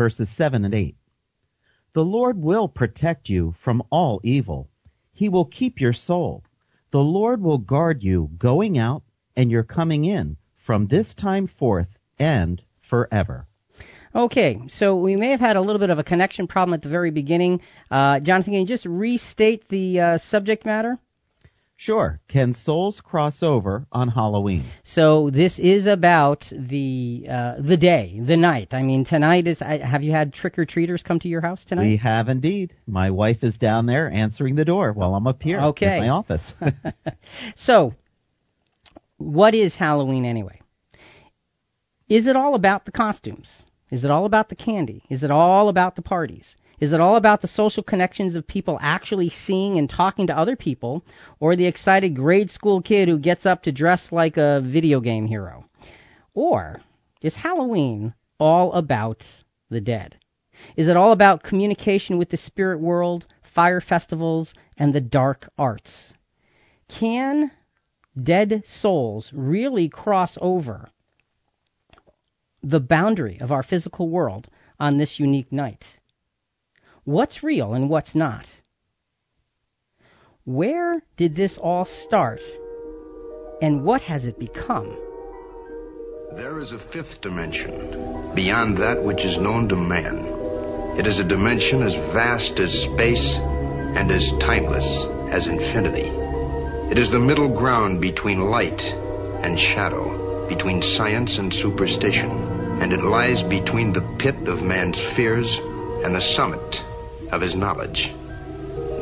verses 7 and 8. The Lord will protect you from all evil. He will keep your soul. The Lord will guard you going out and your coming in from this time forth and forever. Okay, so we may have had a little bit of a connection problem at the very beginning. Jonathan, can you just restate the subject matter? Sure. Can souls cross over on Halloween? So this is about the day, the night. I mean, tonight is... have you had trick-or-treaters come to your house tonight? We have indeed. My wife is down there answering the door while I'm up here in my office. So, what is Halloween anyway? Is it all about the costumes? Is it all about the candy? Is it all about the parties? Is it all about the social connections of people actually seeing and talking to other people, or the excited grade school kid who gets up to dress like a video game hero? Or is Halloween all about the dead? Is it all about communication with the spirit world, fire festivals, and the dark arts? Can dead souls really cross over the boundary of our physical world on this unique night? What's real and what's not? Where did this all start, and what has it become? There is a fifth dimension, beyond that which is known to man. It is a dimension as vast as space and as timeless as infinity. It is the middle ground between light and shadow, between science and superstition, and it lies between the pit of man's fears and the summit of his knowledge.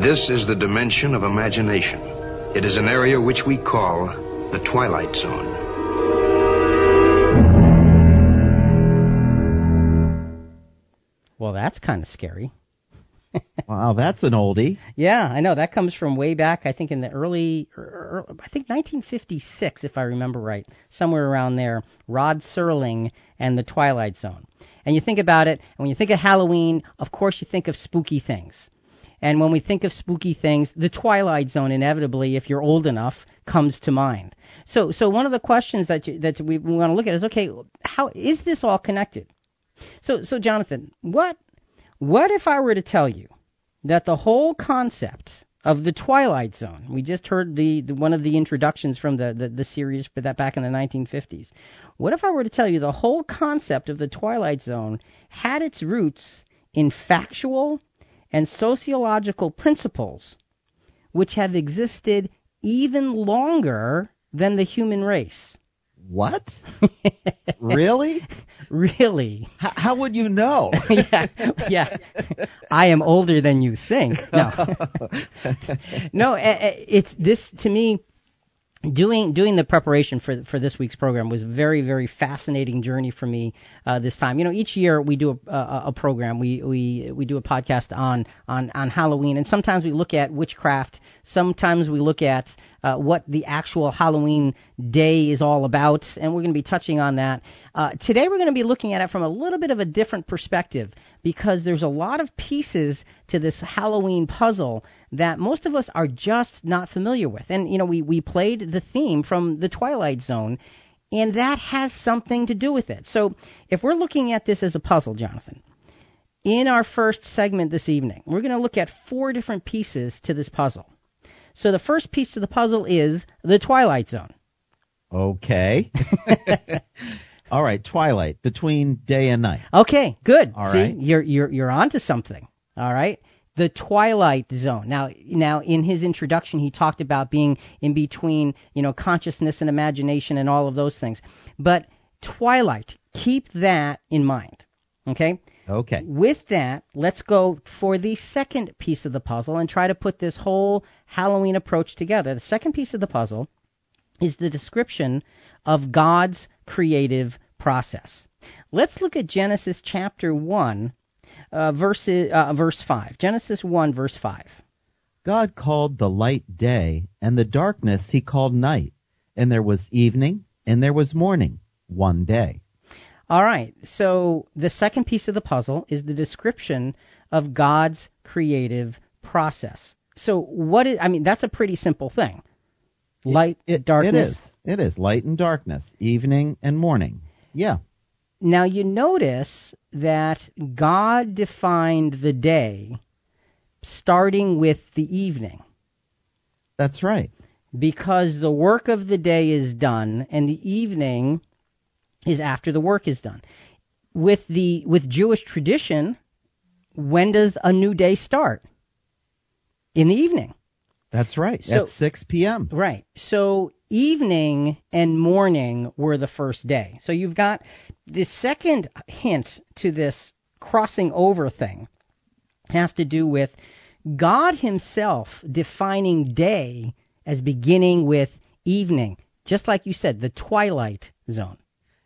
This is the dimension of imagination. It is an area which we call the Twilight Zone. Well, that's kind of scary. Wow, that's an oldie. Yeah, I know. That comes from way back, I think, in the early 1956, if I remember right, somewhere around there, Rod Serling and the Twilight Zone. And you think about it, and when you think of Halloween, of course you think of spooky things. And when we think of spooky things, the Twilight Zone inevitably, if you're old enough, comes to mind. So one of the questions that we want to look at is, okay, how is this all connected? So Jonathan, what if I were to tell you that the whole concept of the Twilight Zone, we just heard the one of the introductions from the series for that back in the 1950s. What if I were to tell you the whole concept of the Twilight Zone had its roots in factual and sociological principles which have existed even longer than the human race? What? Really? Really. How would you know? Yeah. I am older than you think. No. No, it's this to me. Doing the preparation for this week's program was a very, very fascinating journey for me this time. You know, each year we do a program. We do a podcast on Halloween, and sometimes we look at witchcraft. Sometimes we look at what the actual Halloween day is all about, and we're going to be touching on that. Today we're going to be looking at it from a little bit of a different perspective, because there's a lot of pieces to this Halloween puzzle that most of us are just not familiar with. And, you know, we played the theme from the Twilight Zone, and that has something to do with it. So if we're looking at this as a puzzle, Jonathan, in our first segment this evening, we're going to look at four different pieces to this puzzle. So the first piece to the puzzle is the Twilight Zone. Okay. All right, twilight, between day and night. Okay, good. All right. See, you're onto something. All right. The Twilight Zone. Now, in his introduction, he talked about being in between, you know, consciousness and imagination and all of those things. But twilight, keep that in mind, okay? Okay. With that, let's go for the second piece of the puzzle and try to put this whole Halloween approach together. The second piece of the puzzle is the description of God's creative process. Let's look at Genesis chapter 1. Verse 5. Genesis 1, verse 5. God called the light day, and the darkness he called night. And there was evening, and there was morning, one day. All right, so the second piece of the puzzle is the description of God's creative process. So that's a pretty simple thing. Light, darkness. It is light and darkness, evening and morning. Yeah. Now you notice that God defined the day starting with the evening. That's right. Because the work of the day is done, and the evening is after the work is done. With Jewish tradition, when does a new day start? In the evening. That's right. So, at 6 p.m. Right. So evening and morning were the first day. So you've got the second hint to this crossing over thing has to do with God himself defining day as beginning with evening. Just like you said, the Twilight Zone.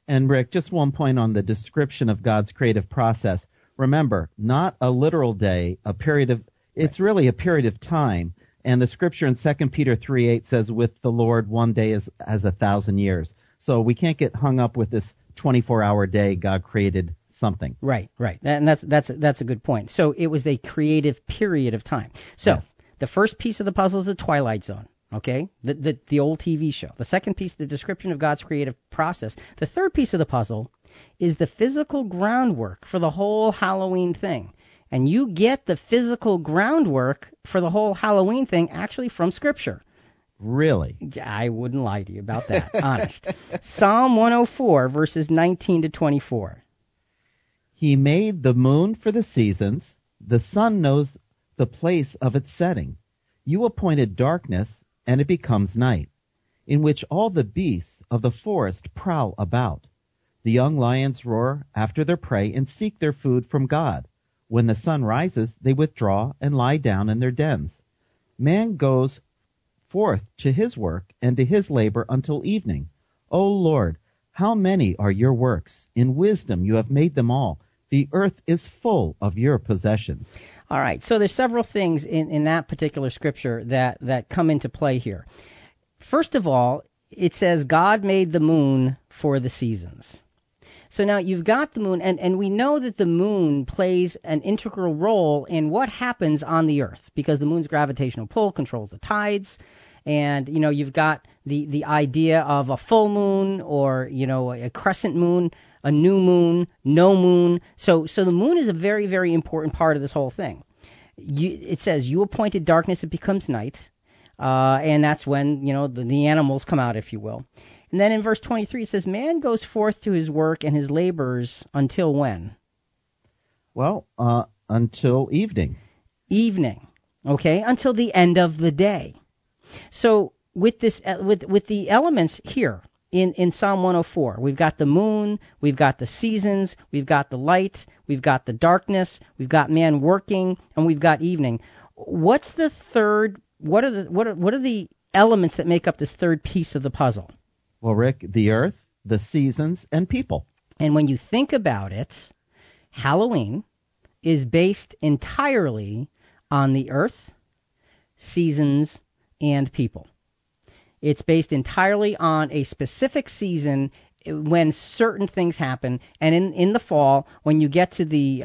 And Rick, just one point on the description of God's creative process. Remember, not a literal day, a period of, it's right. Really a period of time. And the scripture in 2 Peter 3:8 says, with the Lord, one day is as 1,000 years. So we can't get hung up with this 24-hour day. God created something. Right, right. And that's a good point. So it was a creative period of time. So yes. The first piece of the puzzle is the Twilight Zone, okay, the old TV show. The second piece, the description of God's creative process. The third piece of the puzzle is the physical groundwork for the whole Halloween thing. And you get the physical groundwork for the whole Halloween thing actually from Scripture. Really? I wouldn't lie to you about that, honest. Psalm 104, verses 19 to 24. He made the moon for the seasons. The sun knows the place of its setting. You appointed darkness, and it becomes night, in which all the beasts of the forest prowl about. The young lions roar after their prey and seek their food from God. When the sun rises, they withdraw and lie down in their dens. Man goes forth to his work and to his labor until evening. O Lord, how many are your works? In wisdom you have made them all. The earth is full of your possessions. All right, so there's several things in that particular scripture that come into play here. First of all, it says God made the moon for the seasons. So now you've got the moon, and we know that the moon plays an integral role in what happens on the Earth, because the moon's gravitational pull controls the tides, and, you know, you've got the idea of a full moon or, you know, a crescent moon, a new moon, no moon. So the moon is a very, very important part of this whole thing. It says, you appointed darkness, it becomes night, and that's when, you know, the animals come out, if you will. And then in verse 23, it says, man goes forth to his work and his labors until when? Well, until evening. Evening, okay, until the end of the day. So with this, with the elements here in Psalm 104, we've got the moon, we've got the seasons, we've got the light, we've got the darkness, we've got man working, and we've got evening. What's the third? What are the elements that make up this third piece of the puzzle? Well, Rick, the earth, the seasons, and people. And when you think about it, Halloween is based entirely on the earth, seasons, and people. It's based entirely on a specific season when certain things happen. And in the fall, when you get to the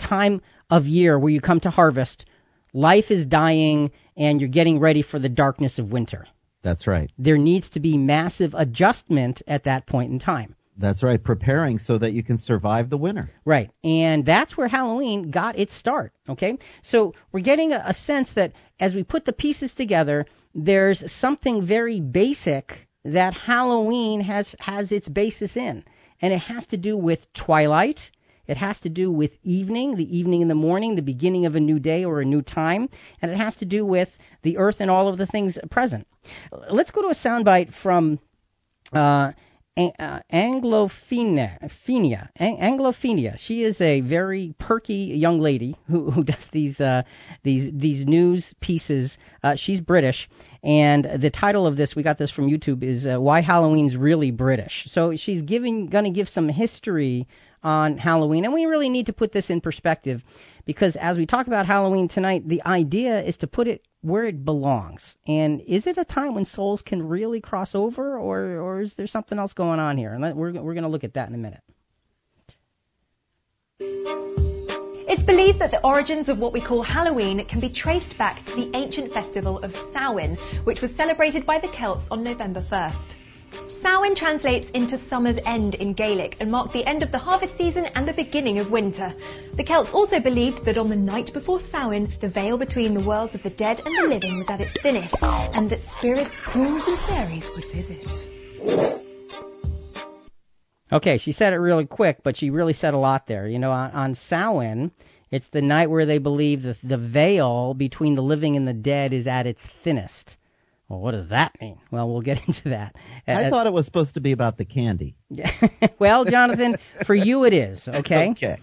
time of year where you come to harvest, life is dying, and you're getting ready for the darkness of winter. That's right. There needs to be massive adjustment at that point in time. That's right, preparing so that you can survive the winter. Right, and that's where Halloween got its start, okay? So we're getting a sense that as we put the pieces together, there's something very basic that Halloween has its basis in, and it has to do with twilight. It has to do with evening, the evening and the morning, the beginning of a new day or a new time, and it has to do with the earth and all of the things present. Let's go to a soundbite from Anglophenia. She is a very perky young lady who does these news pieces. She's British, and the title of this, we got this from YouTube, is Why Halloween's Really British. So she's going to give some history on Halloween, and we really need to put this in perspective, because as we talk about Halloween tonight, the idea is to put it where it belongs. And is it a time when souls can really cross over, or is there something else going on here? And we're going to look at that in a minute. It's believed that the origins of what we call Halloween can be traced back to the ancient festival of Samhain, which was celebrated by the Celts on November 1st. Samhain translates into summer's end in Gaelic and marked the end of the harvest season and the beginning of winter. The Celts also believed that on the night before Samhain, the veil between the worlds of the dead and the living was at its thinnest, and that spirits, ghouls and fairies would visit. Okay, she said it really quick, but she really said a lot there. You know, on Samhain, it's the night where they believe that the veil between the living and the dead is at its thinnest. Well, what does that mean? Well, we'll get into that. I thought it was supposed to be about the candy. Well, Jonathan, for you it is, okay? Okay.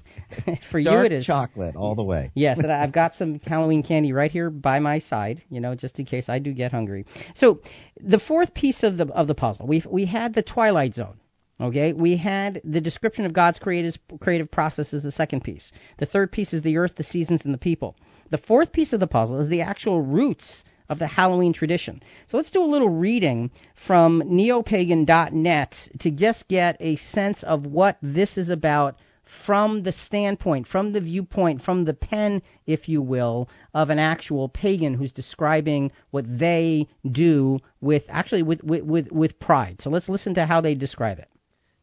For dark you it is. Chocolate all the way. Yes, and I've got some Halloween candy right here by my side, you know, just in case I do get hungry. So the fourth piece of the puzzle, we had the Twilight Zone. Okay, we had the description of God's creative process is the second piece. The third piece is the earth, the seasons, and the people. The fourth piece of the puzzle is the actual roots of the Halloween tradition. So let's do a little reading from neopagan.net to just get a sense of what this is about from the standpoint, from the viewpoint, from the pen, if you will, of an actual pagan who's describing what they do with pride. So let's listen to how they describe it.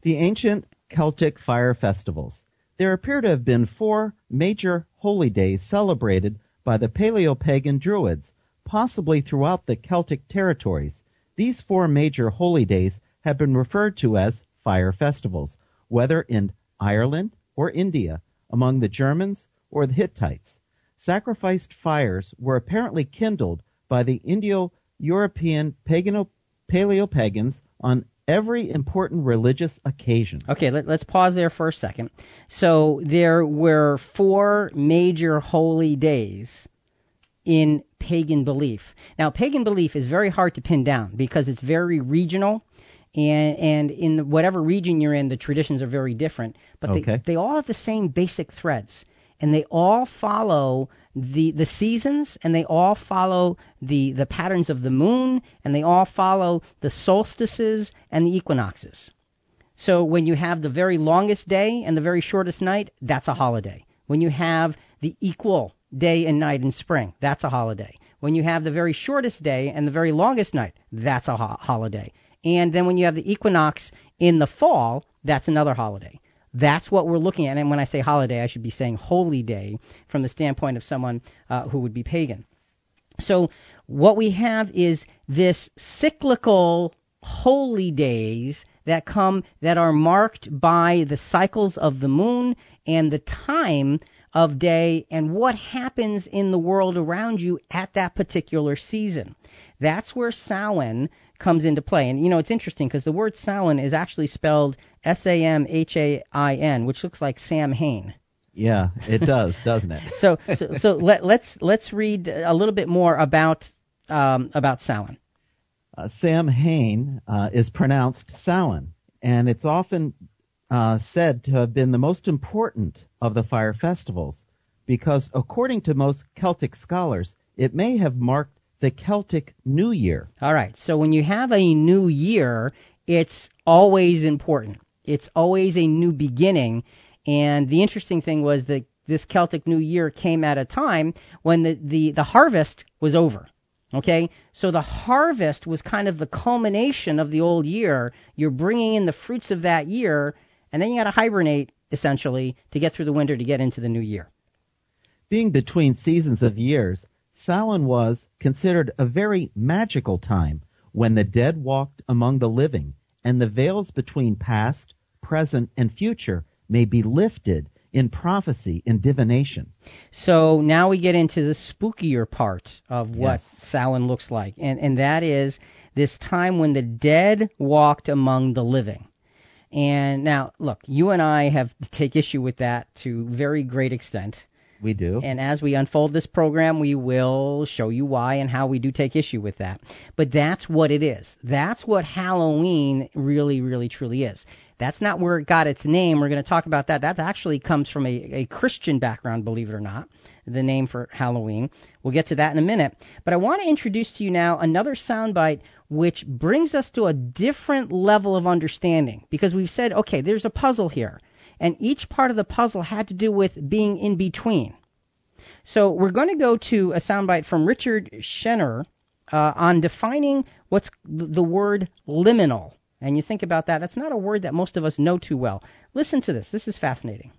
The ancient Celtic fire festivals. There appear to have been four major holy days celebrated by the paleo-pagan Druids, possibly throughout the Celtic territories. These four major holy days have been referred to as fire festivals, whether in Ireland or India, among the Germans or the Hittites. Sacrificed fires were apparently kindled by the Indo-European paleo-pagans on every important religious occasion. Okay, let's pause there for a second. So there were four major holy days in pagan belief. Now, pagan belief is very hard to pin down because it's very regional, and in whatever region you're in, the traditions are very different. But they all have the same basic threads, and they all follow the seasons, and they all follow the patterns of the moon, and they all follow the solstices and the equinoxes. So when you have the very longest day and the very shortest night, that's a holiday. When you have the equal day and night in spring, that's a holiday. When you have the very shortest day and the very longest night, that's a holiday. And then when you have the equinox in the fall, that's another holiday. That's what we're looking at, and when I say holiday, I should be saying holy day from the standpoint of someone who would be pagan. So what we have is this cyclical holy days that come that are marked by the cycles of the moon and the time of day and what happens in the world around you at that particular season. That's where Samhain comes into play. And, you know, it's interesting because the word Samhain is actually spelled Samhain, which looks like Samhain. Yeah, it does, doesn't it? So let's read a little bit more about Samhain. Samhain is pronounced Samhain, and it's often said to have been the most important of the fire festivals because, according to most Celtic scholars, it may have marked the Celtic New Year. All right, so when you have a new year, it's always important. It's always a new beginning, and the interesting thing was that this Celtic New Year came at a time when the harvest was over, okay? So the harvest was kind of the culmination of the old year. You're bringing in the fruits of that year, and then you got to hibernate, essentially, to get through the winter to get into the new year. Being between seasons of years, Samhain was considered a very magical time when the dead walked among the living, and the veils between past, present, and future may be lifted in prophecy and divination. So now we get into the spookier part of what Samhain looks like, and that is this time when the dead walked among the living. And now, look, you and I take issue with that to very great extent. We do. And as we unfold this program, we will show you why and how we do take issue with that. But that's what it is. That's what Halloween really, really, truly is. That's not where it got its name. We're going to talk about that. That actually comes from a Christian background, believe it or not, the name for Halloween. We'll get to that in a minute. But I want to introduce to you now another soundbite which brings us to a different level of understanding because we've said, okay, there's a puzzle here. And each part of the puzzle had to do with being in between. So we're going to go to a soundbite from Richard Schechner on defining what's the word liminal. and you think about that, that's not a word that most of us know too well. Listen to this. This is fascinating.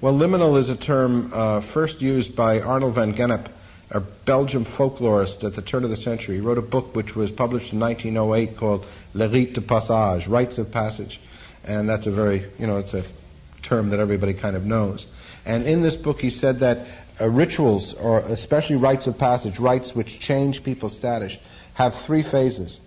Well, liminal is a term first used by Arnold van Gennep, a Belgian folklorist at the turn of the century. He wrote a book which was published in 1908 called Les Rites de Passage, Rites of Passage. And that's a very, it's a term that everybody kind of knows. And in this book he said that rituals, or especially rites of passage, rites which change people's status, have three phases.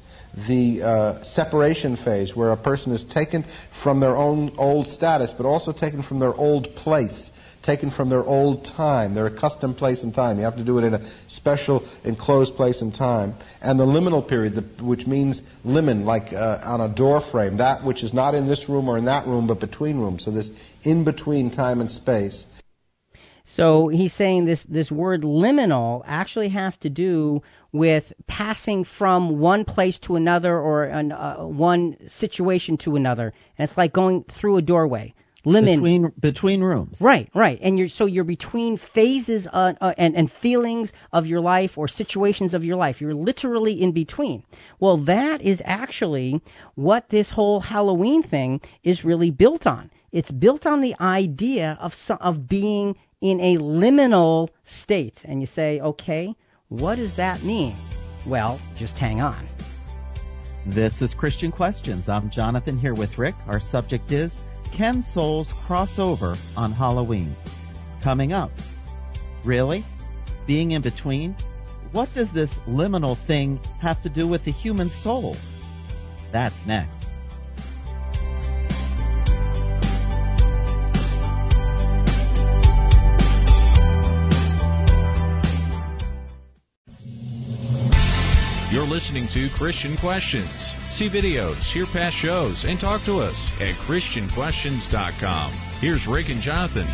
The separation phase, where a person is taken from their own old status, but also taken from their old place, taken from their old time, their accustomed place and time. You have to do it in a special enclosed place and time. And the liminal period, which means limen, like on a door frame, that which is not in this room or in that room, but between rooms. So this in-between time and space. So he's saying this word liminal actually has to do with passing from one place to another, or one situation to another. And it's like going through a doorway. Limin. Between rooms. Right. And you're between phases and feelings of your life, or situations of your life. You're literally in between. Well, that is actually what this whole Halloween thing is really built on. It's built on the idea of being in a liminal state. And you say, okay, what does that mean? Well, just hang on. This is Christian Questions. I'm Jonathan, here with Rick. Our subject is, can souls cross over on Halloween? Coming up, really? Being in between? What does this liminal thing have to do with the human soul? That's next. You're listening to Christian Questions. See videos, hear past shows, and talk to us at ChristianQuestions.com. Here's Rick and Jonathan.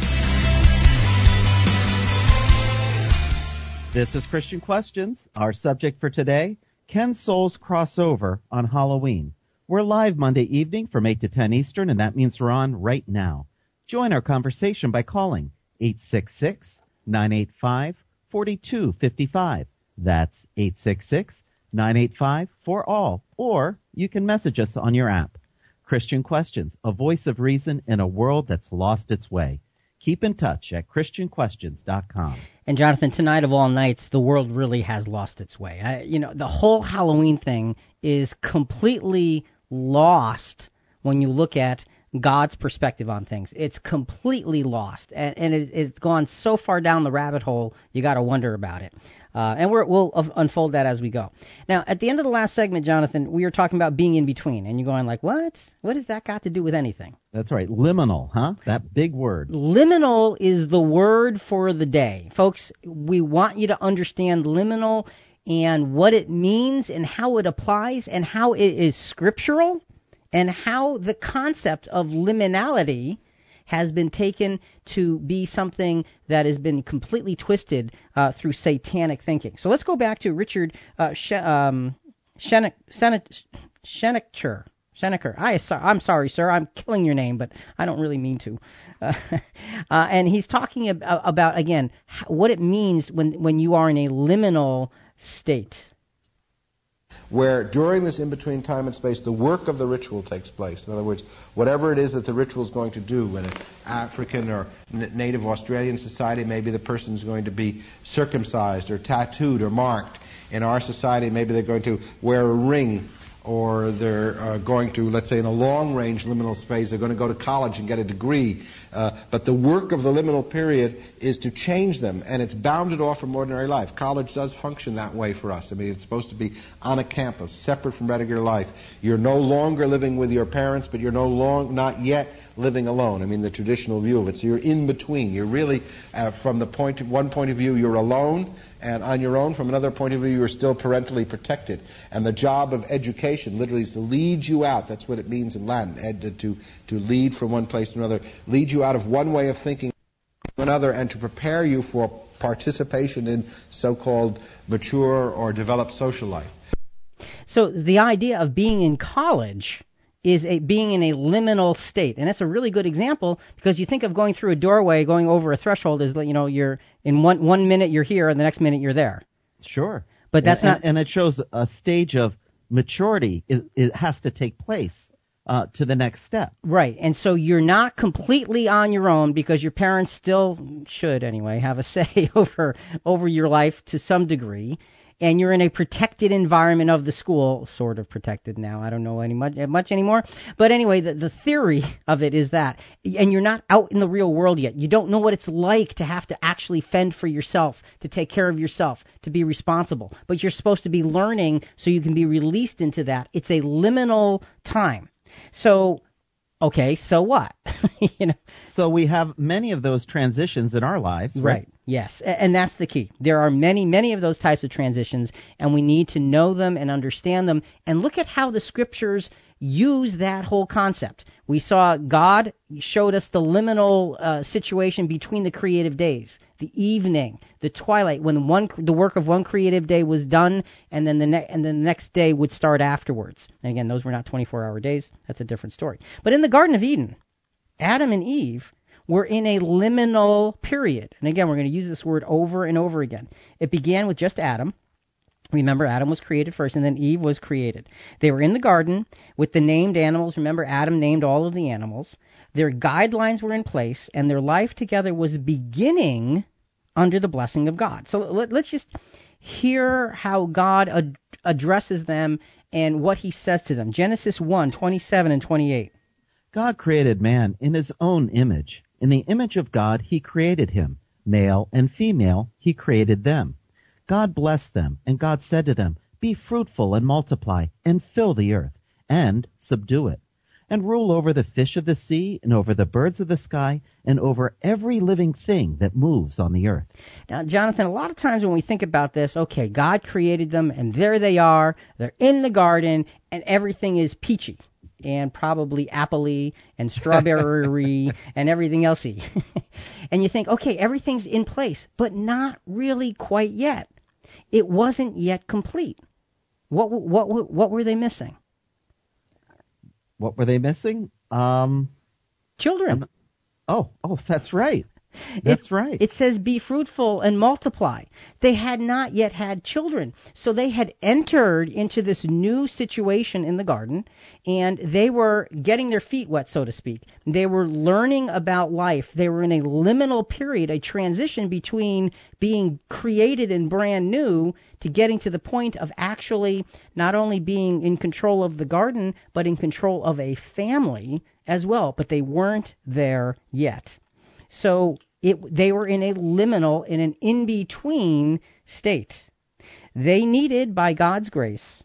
This is Christian Questions. Our subject for today, can souls cross over on Halloween? We're live Monday evening from 8 to 10 Eastern, and that means we're on right now. Join our conversation by calling 866-985-4255. That's 866-985-4255. 985-4ALL, or you can message us on your app. Christian Questions, a voice of reason in a world that's lost its way. Keep in touch at ChristianQuestions.com. And Jonathan, tonight of all nights, the world really has lost its way. The whole Halloween thing is completely lost when you look at God's perspective on things. It's completely lost, and it's gone so far down the rabbit hole, you got to wonder about it. And we'll unfold that as we go. Now, at the end of the last segment, Jonathan, we were talking about being in between, and you're going like, what? What has that got to do with anything? That's right. Liminal, huh? That big word. Liminal is the word for the day. Folks, we want you to understand liminal and what it means and how it applies and how it is scriptural, and how the concept of liminality has been taken to be something that has been completely twisted through satanic thinking. So let's go back to Richard Schechner. I'm sorry, sir. I'm killing your name, but I don't really mean to. And he's talking about, again, what it means when you are in a liminal state, where during this in-between time and space, the work of the ritual takes place. In other words, whatever it is that the ritual is going to do, in an African or Native Australian society, maybe the person is going to be circumcised or tattooed or marked. In our society, maybe they're going to wear a ring, or they're going to, let's say, in a long-range liminal space, they're going to go to college and get a degree. But the work of the liminal period is to change them, and it's bounded off from ordinary life. College does function that way for us. I mean, it's supposed to be on a campus, separate from regular life. You're no longer living with your parents, but you're not yet living alone. I mean, the traditional view of it. So you're in between. You're really, from one point of view, you're alone, and on your own. From another point of view, you are still parentally protected. And the job of education literally is to lead you out. That's what it means in Latin, to lead from one place to another, lead you out of one way of thinking to another, and to prepare you for participation in so-called mature or developed social life. So the idea of being in college is being in a liminal state. And that's a really good example, because you think of going through a doorway, going over a threshold, is, you're in one minute you're here and the next minute you're there. Sure. But that's not... And it shows a stage of maturity it has to take place to the next step. Right. And so you're not completely on your own, because your parents still should anyway have a say over your life to some degree. And you're in a protected environment of the school, sort of protected now. I don't know much anymore. But anyway, the theory of it is that. And you're not out in the real world yet. You don't know what it's like to have to actually fend for yourself, to take care of yourself, to be responsible. But you're supposed to be learning so you can be released into that. It's a liminal time. So, okay, so what? You know? So we have many of those transitions in our lives, right? Right. Yes, and that's the key. There are many, many of those types of transitions, and we need to know them and understand them. And look at how the scriptures use that whole concept. We saw God showed us the liminal situation between the creative days, the evening, the twilight, when the work of one creative day was done, and then the next day would start afterwards. And again, those were not 24-hour days. That's a different story. But in the Garden of Eden, Adam and Eve, we're in a liminal period. And again, we're going to use this word over and over again. It began with just Adam. Remember, Adam was created first, and then Eve was created. They were in the garden with the named animals. Remember, Adam named all of the animals. Their guidelines were in place, and their life together was beginning under the blessing of God. So let's just hear how God addresses them and what he says to them. Genesis 1:27 and 28. God created man in his own image. In the image of God, he created him. Male and female, he created them. God blessed them, and God said to them, "Be fruitful and multiply, and fill the earth, and subdue it, and rule over the fish of the sea, and over the birds of the sky, and over every living thing that moves on the earth." Now, Jonathan, a lot of times when we think about this, okay, God created them, and there they are, they're in the garden, and everything is peachy, and probably appley and strawberry and everything else-y. And you think, okay, everything's in place, but not really quite yet. It wasn't yet complete. What were they missing? What were they missing? Children. Oh, that's right. That's right. It says, "Be fruitful and multiply." They had not yet had children. So they had entered into this new situation in the garden, and they were getting their feet wet, so to speak. They were learning about life. They were in a liminal period, a transition between being created and brand new to getting to the point of actually not only being in control of the garden, but in control of a family as well. But they weren't there yet. So they were in a liminal, in an in-between state. They needed, by God's grace,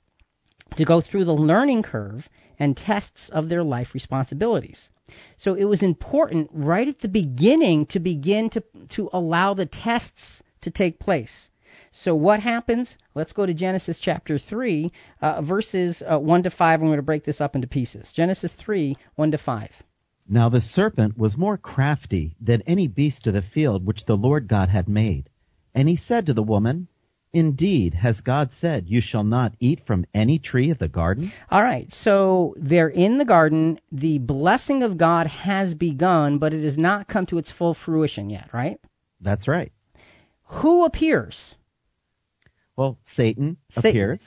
to go through the learning curve and tests of their life responsibilities. So it was important right at the beginning to begin to allow the tests to take place. So what happens? Let's go to Genesis chapter 3, verses 1 to 5. I'm going to break this up into pieces. Genesis 3, 1 to 5. Now the serpent was more crafty than any beast of the field which the Lord God had made. And he said to the woman, "Indeed, has God said, you shall not eat from any tree of the garden?" All right, so they're in the garden. The blessing of God has begun, but it has not come to its full fruition yet, right? That's right. Who appears? Well, Satan appears.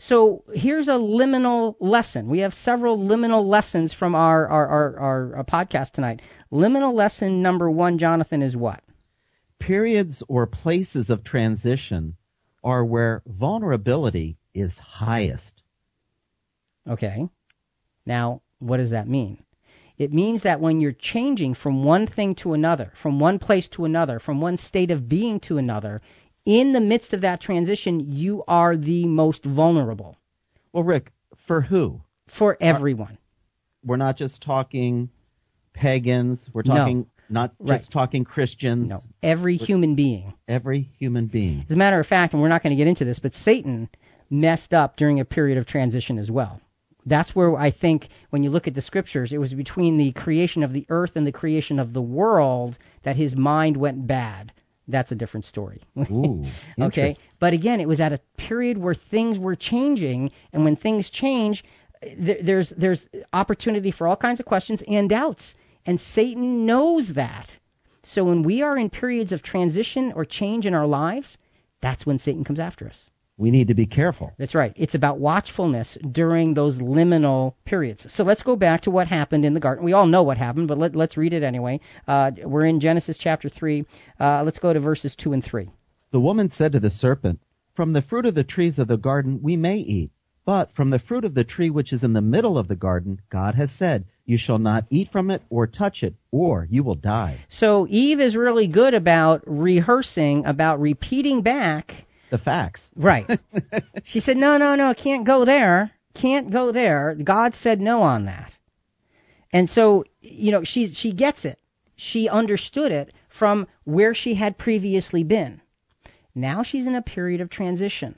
So here's a liminal lesson. We have several liminal lessons from our podcast tonight. Liminal lesson number one, Jonathan, is what? Periods or places of transition are where vulnerability is highest. Okay. Now, what does that mean? It means that when you're changing from one thing to another, from one place to another, from one state of being to another, in the midst of that transition, you are the most vulnerable. Well, Rick, for who? For everyone. We're not just talking pagans. We're talking talking Christians. No, human being. Every human being. As a matter of fact, and we're not going to get into this, but Satan messed up during a period of transition as well. That's where I think when you look at the scriptures, it was between the creation of the earth and the creation of the world that his mind went bad. That's a different story. Ooh, okay. But again, it was at a period where things were changing, and when things change, there's opportunity for all kinds of questions and doubts, and Satan knows that. So when we are in periods of transition or change in our lives, that's when Satan comes after us. we need to be careful. That's right. It's about watchfulness during those liminal periods. So let's go back to what happened in the garden. We all know what happened, but let's read it anyway. We're in Genesis chapter 3. Let's go to verses 2 and 3. The woman said to the serpent, "From the fruit of the trees of the garden we may eat, but from the fruit of the tree which is in the middle of the garden, God has said, you shall not eat from it or touch it, or you will die." So Eve is really good about rehearsing, about repeating back the facts. Right. She said, no, can't go there. Can't go there. God said no on that. And so, she gets it. She understood it from where she had previously been. Now she's in a period of transition.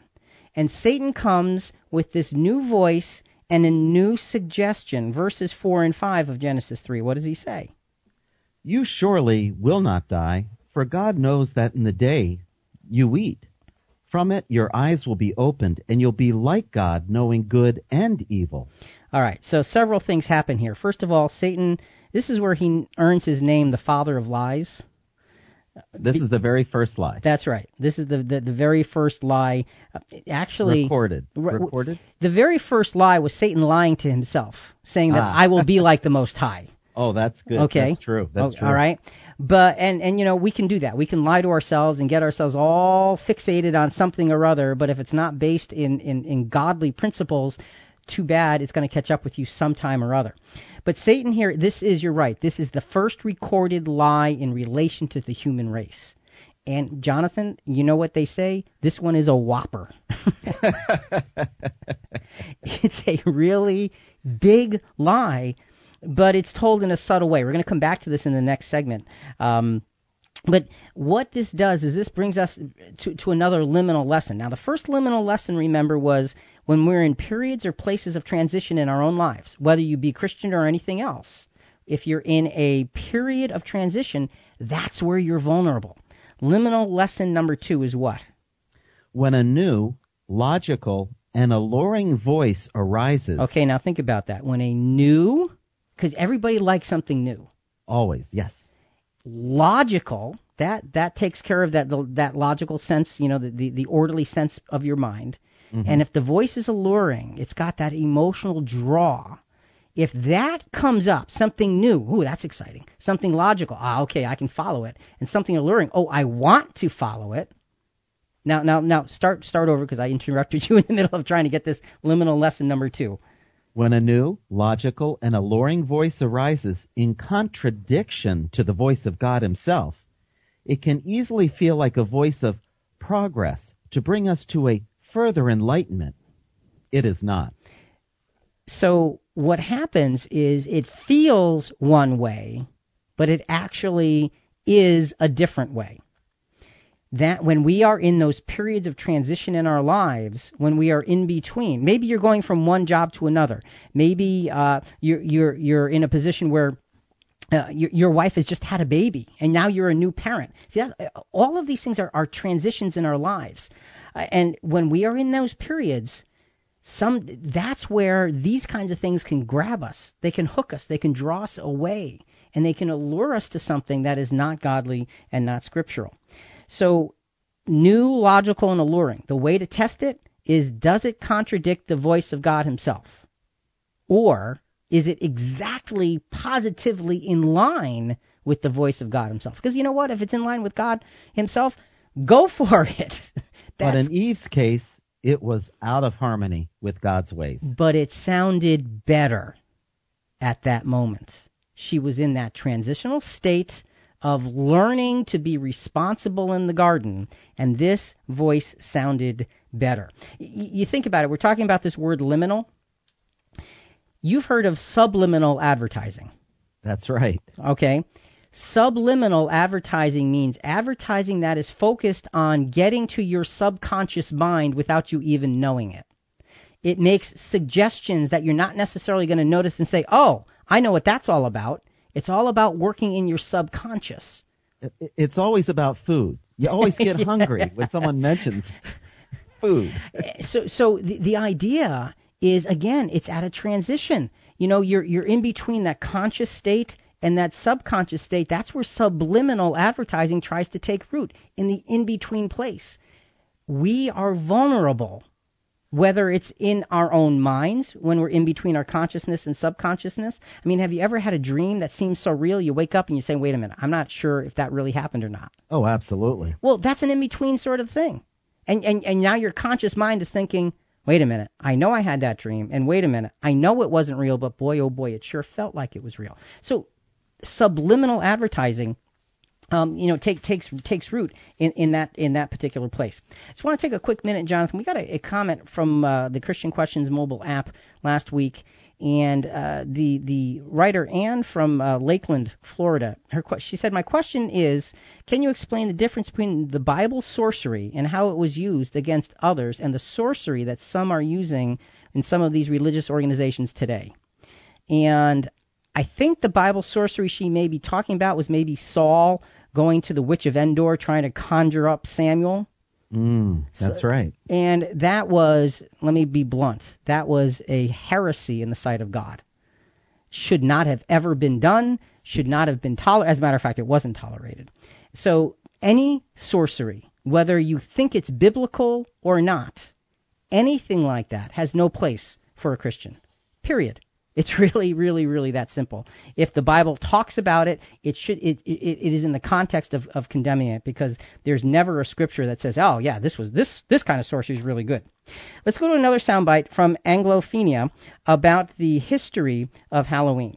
And Satan comes with this new voice and a new suggestion. Verses 4 and 5 of Genesis 3. What does he say? "You surely will not die, for God knows that in the day you eat, from it your eyes will be opened, and you'll be like God, knowing good and evil." All right, so several things happen here. First of all, Satan, this is where he earns his name, the father of lies. This is the very first lie. That's right. This is the very first lie. Actually, Recorded? The very first lie was Satan lying to himself, saying that I will be like the Most High. Oh, that's good. Okay. That's true. That's true. All right. But and we can do that. We can lie to ourselves and get ourselves all fixated on something or other, but if it's not based in godly principles, too bad, it's going to catch up with you sometime or other. But Satan here, you're right, this is the first recorded lie in relation to the human race. And Jonathan, you know what they say? This one is a whopper. It's a really big lie, but it's told in a subtle way. We're going to come back to this in the next segment. But what this does is this brings us to another liminal lesson. Now, the first liminal lesson, remember, was when we're in periods or places of transition in our own lives, whether you be Christian or anything else. If you're in a period of transition, that's where you're vulnerable. Liminal lesson number 2 is what? When a new, logical, and alluring voice arises. Okay, now think about that. When a new... because everybody likes something new. Always, yes. Logical, that takes care of that logical sense, the orderly sense of your mind. Mm-hmm. And if the voice is alluring, it's got that emotional draw. If that comes up, something new, ooh, that's exciting. Something logical, okay, I can follow it. And something alluring, oh, I want to follow it. Now, start over, because I interrupted you in the middle of trying to get this liminal lesson number 2. When a new, logical, and alluring voice arises in contradiction to the voice of God himself, it can easily feel like a voice of progress to bring us to a further enlightenment. It is not. So what happens is it feels one way, but it actually is a different way. That when we are in those periods of transition in our lives, when we are in between, maybe you're going from one job to another. Maybe you're in a position where your wife has just had a baby, and now you're a new parent. See, all of these things are transitions in our lives. And when we are in those periods, that's where these kinds of things can grab us. They can hook us. They can draw us away. And they can allure us to something that is not godly and not scriptural. So, new, logical, and alluring. The way to test it is, does it contradict the voice of God himself? Or is it exactly, positively in line with the voice of God himself? Because you know what? If it's in line with God himself, go for it. But in Eve's case, it was out of harmony with God's ways. But it sounded better at that moment. She was in that transitional state of learning to be responsible in the garden, and this voice sounded better. You think about it. We're talking about this word liminal. You've heard of subliminal advertising. That's right. Okay. Subliminal advertising means advertising that is focused on getting to your subconscious mind without you even knowing it. It makes suggestions that you're not necessarily going to notice and say, oh, I know what that's all about. It's all about working in your subconscious. It's always about food. You always get hungry when someone mentions food. So the idea is, again, it's at a transition. You're in between that conscious state and that subconscious state. That's where subliminal advertising tries to take root, in the in-between place. we are vulnerable, whether it's in our own minds, when we're in between our consciousness and subconsciousness. I mean, have you ever had a dream that seems so real, you wake up and you say, wait a minute, I'm not sure if that really happened or not? Oh, absolutely. Well, that's an in-between sort of thing. And now your conscious mind is thinking, wait a minute, I know I had that dream, and wait a minute, I know it wasn't real, but boy, oh boy, it sure felt like it was real. So subliminal advertising, takes root in that particular place. I just want to take a quick minute, Jonathan. We got a comment from the Christian Questions mobile app last week, and the writer Anne from Lakeland, Florida, she said, my question is, can you explain the difference between the Bible sorcery and how it was used against others and the sorcery that some are using in some of these religious organizations today? And I think the Bible sorcery she may be talking about was maybe Saul going to the Witch of Endor trying to conjure up Samuel. That's right. And that was, let me be blunt, that was a heresy in the sight of God. Should not have ever been done, should not have been tolerated. As a matter of fact, it wasn't tolerated. So any sorcery, whether you think it's biblical or not, anything like that has no place for a Christian, period. It's really, really, really that simple. If the Bible talks about it, it is in the context of condemning it, because there's never a scripture that says, oh, yeah, this kind of sorcery is really good. Let's go to another soundbite from Anglophenia about the history of Halloween.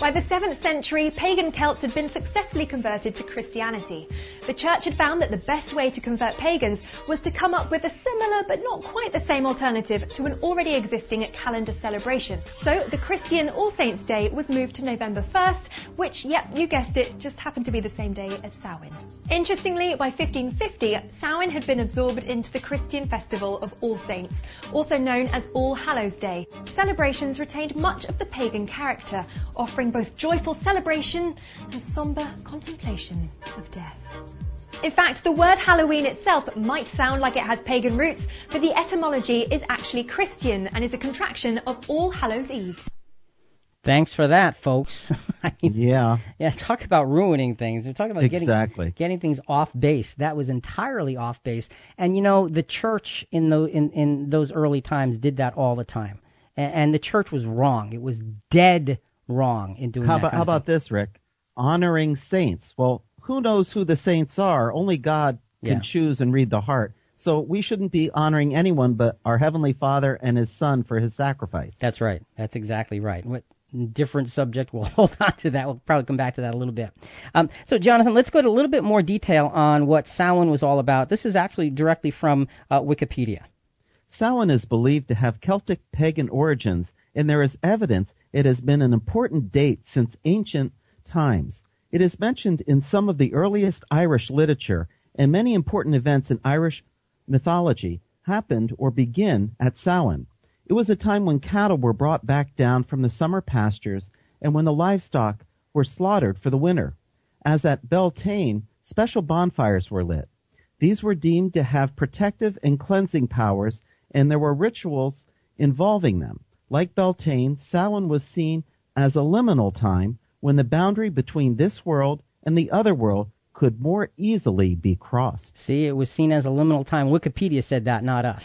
By the 7th century, pagan Celts had been successfully converted to Christianity. The church had found that the best way to convert pagans was to come up with a similar but not quite the same alternative to an already existing calendar celebration. So the Christian All Saints' Day was moved to November 1st, which, yep, you guessed it, just happened to be the same day as Samhain. Interestingly, by 1550, Samhain had been absorbed into the Christian festival of All Saints, also known as All Hallows' Day. Celebrations retained much of the pagan character, offering both joyful celebration and somber contemplation of death. In fact, the word Halloween itself might sound like it has pagan roots, but the etymology is actually Christian and is a contraction of All Hallows' Eve. Thanks for that, folks. I mean, yeah, talk about ruining things. We're talking about getting things off base. That was entirely off base. And, you know, the church in those early times did that all the time. And the church was wrong. It was dead wrong in doing that. How about this, Rick? Honoring saints. Well, who knows who the saints are? Only God can choose and read the heart. So we shouldn't be honoring anyone but our Heavenly Father and His Son for His sacrifice. That's right. That's exactly right. What different subject? We'll hold on to that. We'll probably come back to that a little bit. So, Jonathan, let's go to a little bit more detail on what Samhain was all about. This is actually directly from Wikipedia. Samhain is believed to have Celtic pagan origins, and there is evidence it has been an important date since ancient times. It is mentioned in some of the earliest Irish literature, and many important events in Irish mythology happened or begin at Samhain. It was a time when cattle were brought back down from the summer pastures and when the livestock were slaughtered for the winter. As at Beltane, special bonfires were lit. These were deemed to have protective and cleansing powers, and there were rituals involving them. Like Beltane, Samhain was seen as a liminal time when the boundary between this world and the other world could more easily be crossed. See, it was seen as a liminal time. Wikipedia said that, not us.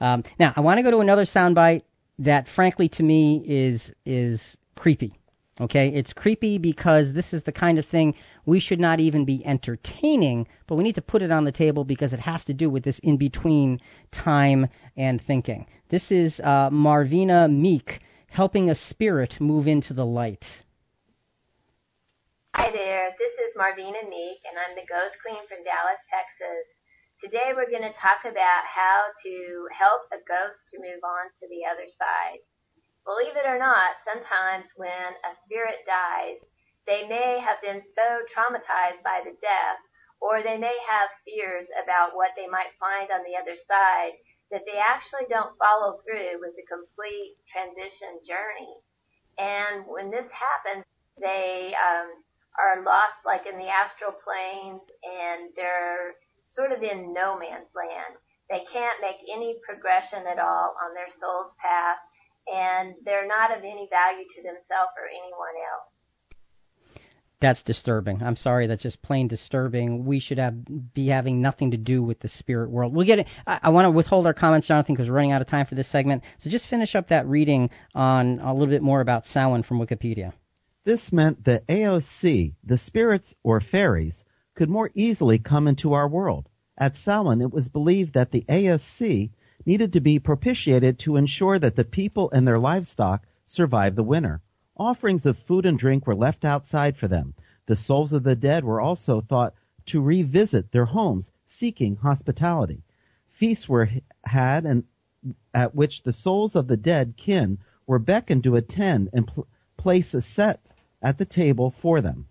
Now, I want to go to another soundbite that, frankly, to me is creepy. Okay, it's creepy because this is the kind of thing we should not even be entertaining, but we need to put it on the table because it has to do with this in-between time and thinking. This is Marvina Meek, helping a spirit move into the light. Hi there, this is Marvina Meek, and I'm the Ghost Queen from Dallas, Texas. Today we're going to talk about how to help a ghost to move on to the other side. Believe it or not, sometimes when a spirit dies, they may have been so traumatized by the death, or they may have fears about what they might find on the other side, that they actually don't follow through with the complete transition journey. And when this happens, they are lost like in the astral planes, and they're sort of in no man's land. They can't make any progression at all on their soul's path, and they're not of any value to themselves or anyone else. That's disturbing. I'm sorry. That's just plain disturbing. We should be having nothing to do with the spirit world. We'll get it. I want to withhold our comments, Jonathan, because we're running out of time for this segment. So just finish up that reading on a little bit more about Samhain from Wikipedia. This meant that AOC, the spirits or fairies, could more easily come into our world. At Samhain, it was believed that the AOC needed to be propitiated to ensure that the people and their livestock survived the winter. Offerings of food and drink were left outside for them. The souls of the dead were also thought to revisit their homes, seeking hospitality. Feasts were had, and at which the souls of the dead kin were beckoned to attend and place a set at the table for them.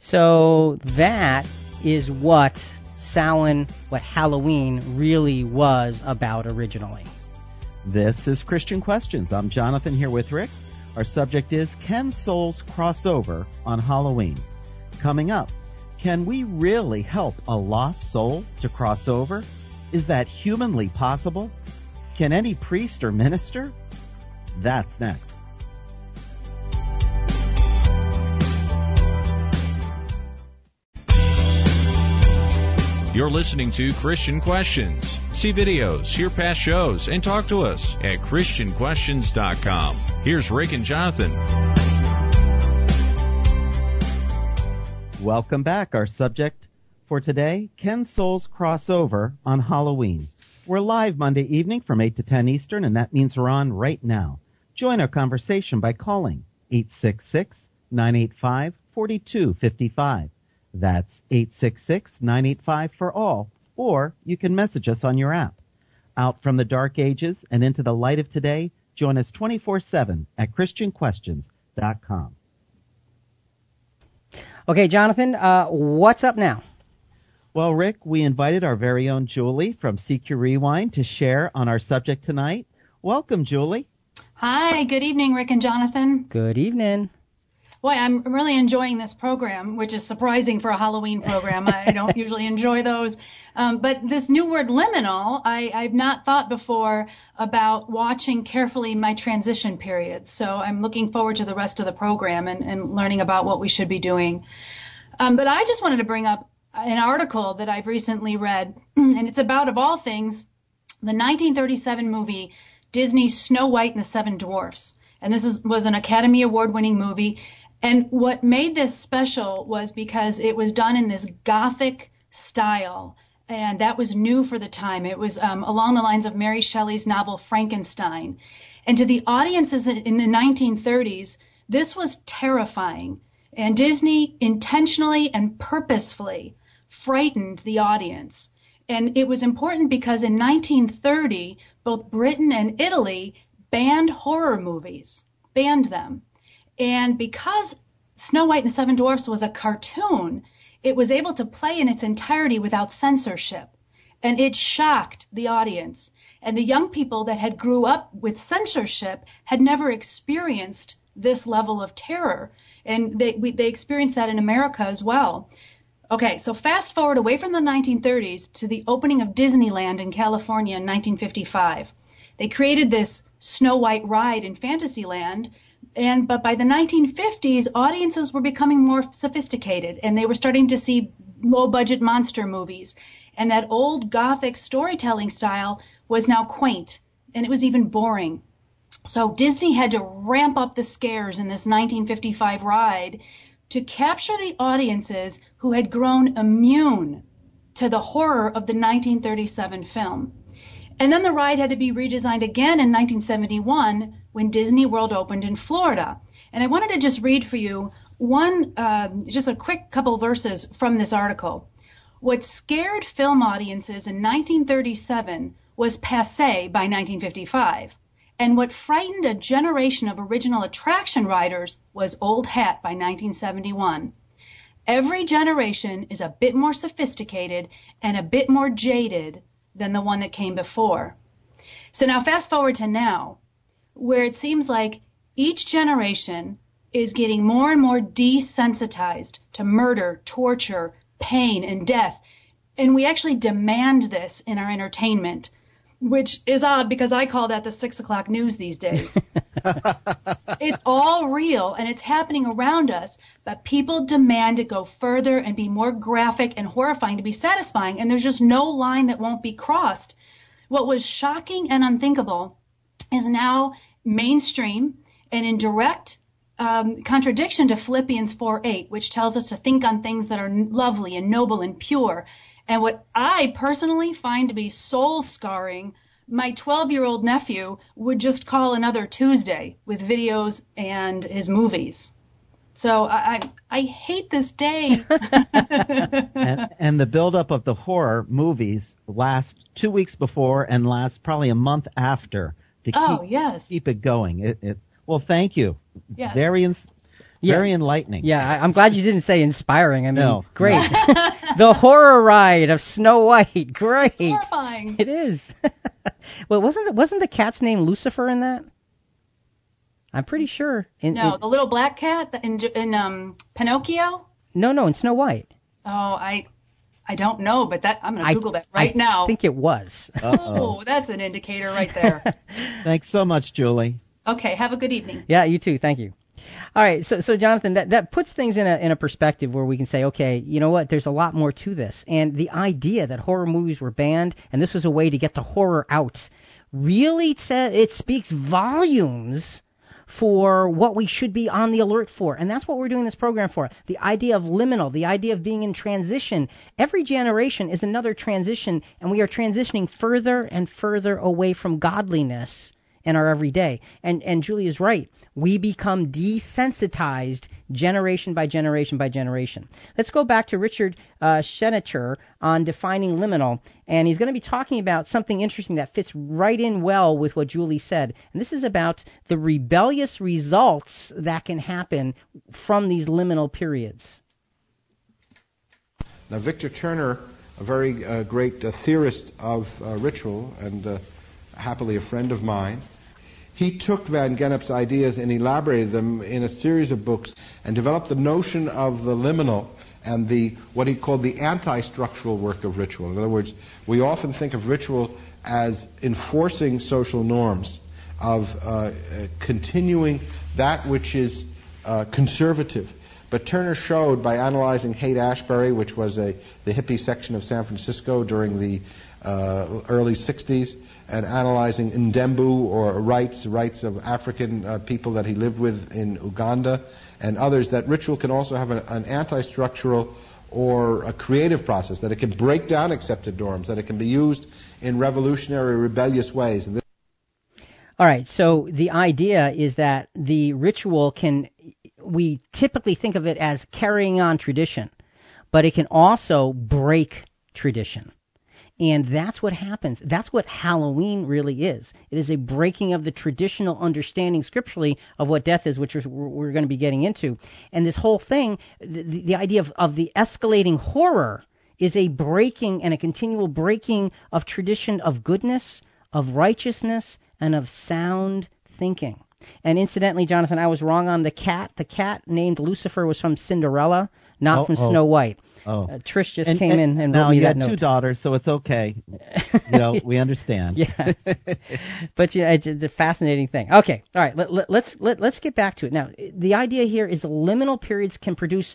So that is what Samhain, what Halloween really was about originally. This is Christian Questions. I'm Jonathan here with Rick. Our subject is, can souls cross over on Halloween? Coming up, can we really help a lost soul to cross over? Is that humanly possible? Can any priest or minister? That's next. You're listening to Christian Questions. See videos, hear past shows, and talk to us at ChristianQuestions.com. Here's Rick and Jonathan. Welcome back. Our subject for today, can souls cross over on Halloween? We're live Monday evening from 8 to 10 Eastern, and that means we're on right now. Join our conversation by calling 866-985-4255. That's 866-985 for all, or you can message us on your app. Out from the dark ages and into the light of today, join us 24/7 at ChristianQuestions.com. Okay, Jonathan, what's up now? Well, Rick, we invited our very own Julie from CQ Rewind to share on our subject tonight. Welcome, Julie. Hi, good evening, Rick and Jonathan. Good evening. Boy, I'm really enjoying this program, which is surprising for a Halloween program. I don't usually enjoy those. But this new word, liminal, I've not thought before about watching carefully my transition period. So I'm looking forward to the rest of the program and learning about what we should be doing. But I just wanted to bring up an article that I've recently read, and it's about, of all things, the 1937 movie, Disney's Snow White and the Seven Dwarfs. And this was an Academy Award-winning movie. And what made this special was because it was done in this Gothic style, and that was new for the time. It was along the lines of Mary Shelley's novel Frankenstein. And to the audiences in the 1930s, this was terrifying. And Disney intentionally and purposefully frightened the audience. And it was important because in 1930, both Britain and Italy banned horror movies, banned them. And because Snow White and the Seven Dwarfs was a cartoon, it was able to play in its entirety without censorship. And it shocked the audience. And the young people that had grew up with censorship had never experienced this level of terror. And they experienced that in America as well. Okay, so fast forward away from the 1930s to the opening of Disneyland in California in 1955. They created this Snow White ride in Fantasyland. But by the 1950s, audiences were becoming more sophisticated, and they were starting to see low-budget monster movies. And that old Gothic storytelling style was now quaint, and it was even boring. So Disney had to ramp up the scares in this 1955 ride to capture the audiences who had grown immune to the horror of the 1937 film. And then the ride had to be redesigned again in 1971 when Disney World opened in Florida. And I wanted to just read for you just a quick couple verses from this article. What scared film audiences in 1937 was passé by 1955. And what frightened a generation of original attraction riders was old hat by 1971. Every generation is a bit more sophisticated and a bit more jaded than the one that came before. So now fast forward to now, where it seems like each generation is getting more and more desensitized to murder, torture, pain, and death. And we actually demand this in our entertainment, which is odd because I call that the 6 o'clock news these days. It's all real, and it's happening around us, but people demand to go further and be more graphic and horrifying to be satisfying, and there's just no line that won't be crossed. What was shocking and unthinkable is now mainstream and in direct contradiction to Philippians 4:8, which tells us to think on things that are lovely and noble and pure. And what I personally find to be soul-scarring, my 12-year-old nephew would just call another Tuesday with videos and his movies. So I hate this day. And the buildup of the horror movies lasts 2 weeks before and lasts probably a month after to keep it going. Well, thank you. Yes. Very enlightening. Yeah, I'm glad you didn't say inspiring. I mean, no. Great. The horror ride of Snow White. Great. It's horrifying. It is. Well, wasn't the cat's name Lucifer in that? I'm pretty sure. The little black cat in Pinocchio? No, in Snow White. Oh, I don't know, but I'm going to Google that right now. I think it was. Oh, that's an indicator right there. Thanks so much, Julie. Okay, have a good evening. Yeah, you too. Thank you. All right, so Jonathan, that puts things in a perspective where we can say, okay, you know what, there's a lot more to this. And the idea that horror movies were banned and this was a way to get the horror out really it speaks volumes for what we should be on the alert for. And that's what we're doing this program for. The idea of liminal, the idea of being in transition. Every generation is another transition, and we are transitioning further and further away from godliness in our everyday. And Julie is right. We become desensitized generation by generation by generation. Let's go back to Richard Schechner on defining liminal. And he's going to be talking about something interesting that fits right in well with what Julie said. And this is about the rebellious results that can happen from these liminal periods. Now, Victor Turner, a very great theorist of ritual and happily a friend of mine, he took Van Gennep's ideas and elaborated them in a series of books and developed the notion of the liminal and what he called the anti-structural work of ritual. In other words, we often think of ritual as enforcing social norms, of continuing that which is conservative. But Turner showed, by analyzing Haight-Ashbury, which was the hippie section of San Francisco during the early 60s, and analyzing Ndembu, or rites of African people that he lived with in Uganda, and others, that ritual can also have an anti-structural or a creative process, that it can break down accepted norms, that it can be used in revolutionary, rebellious ways. All right, so the idea is that the ritual can, we typically think of it as carrying on tradition, but it can also break tradition. And that's what happens. That's what Halloween really is. It is a breaking of the traditional understanding scripturally of what death is, which we're going to be getting into. And this whole thing, the idea of the escalating horror is a breaking and a continual breaking of tradition of goodness, of righteousness, and of sound thinking. And incidentally, Jonathan, I was wrong on the cat. The cat named Lucifer was from Cinderella, not from Snow White. Oh, Trish just came in and wrote me that note. Now you have two daughters, so it's okay. You know, we understand. Yeah, but you know, it's a fascinating thing. Okay, all right. Let's get back to it now. The idea here is the liminal periods can produce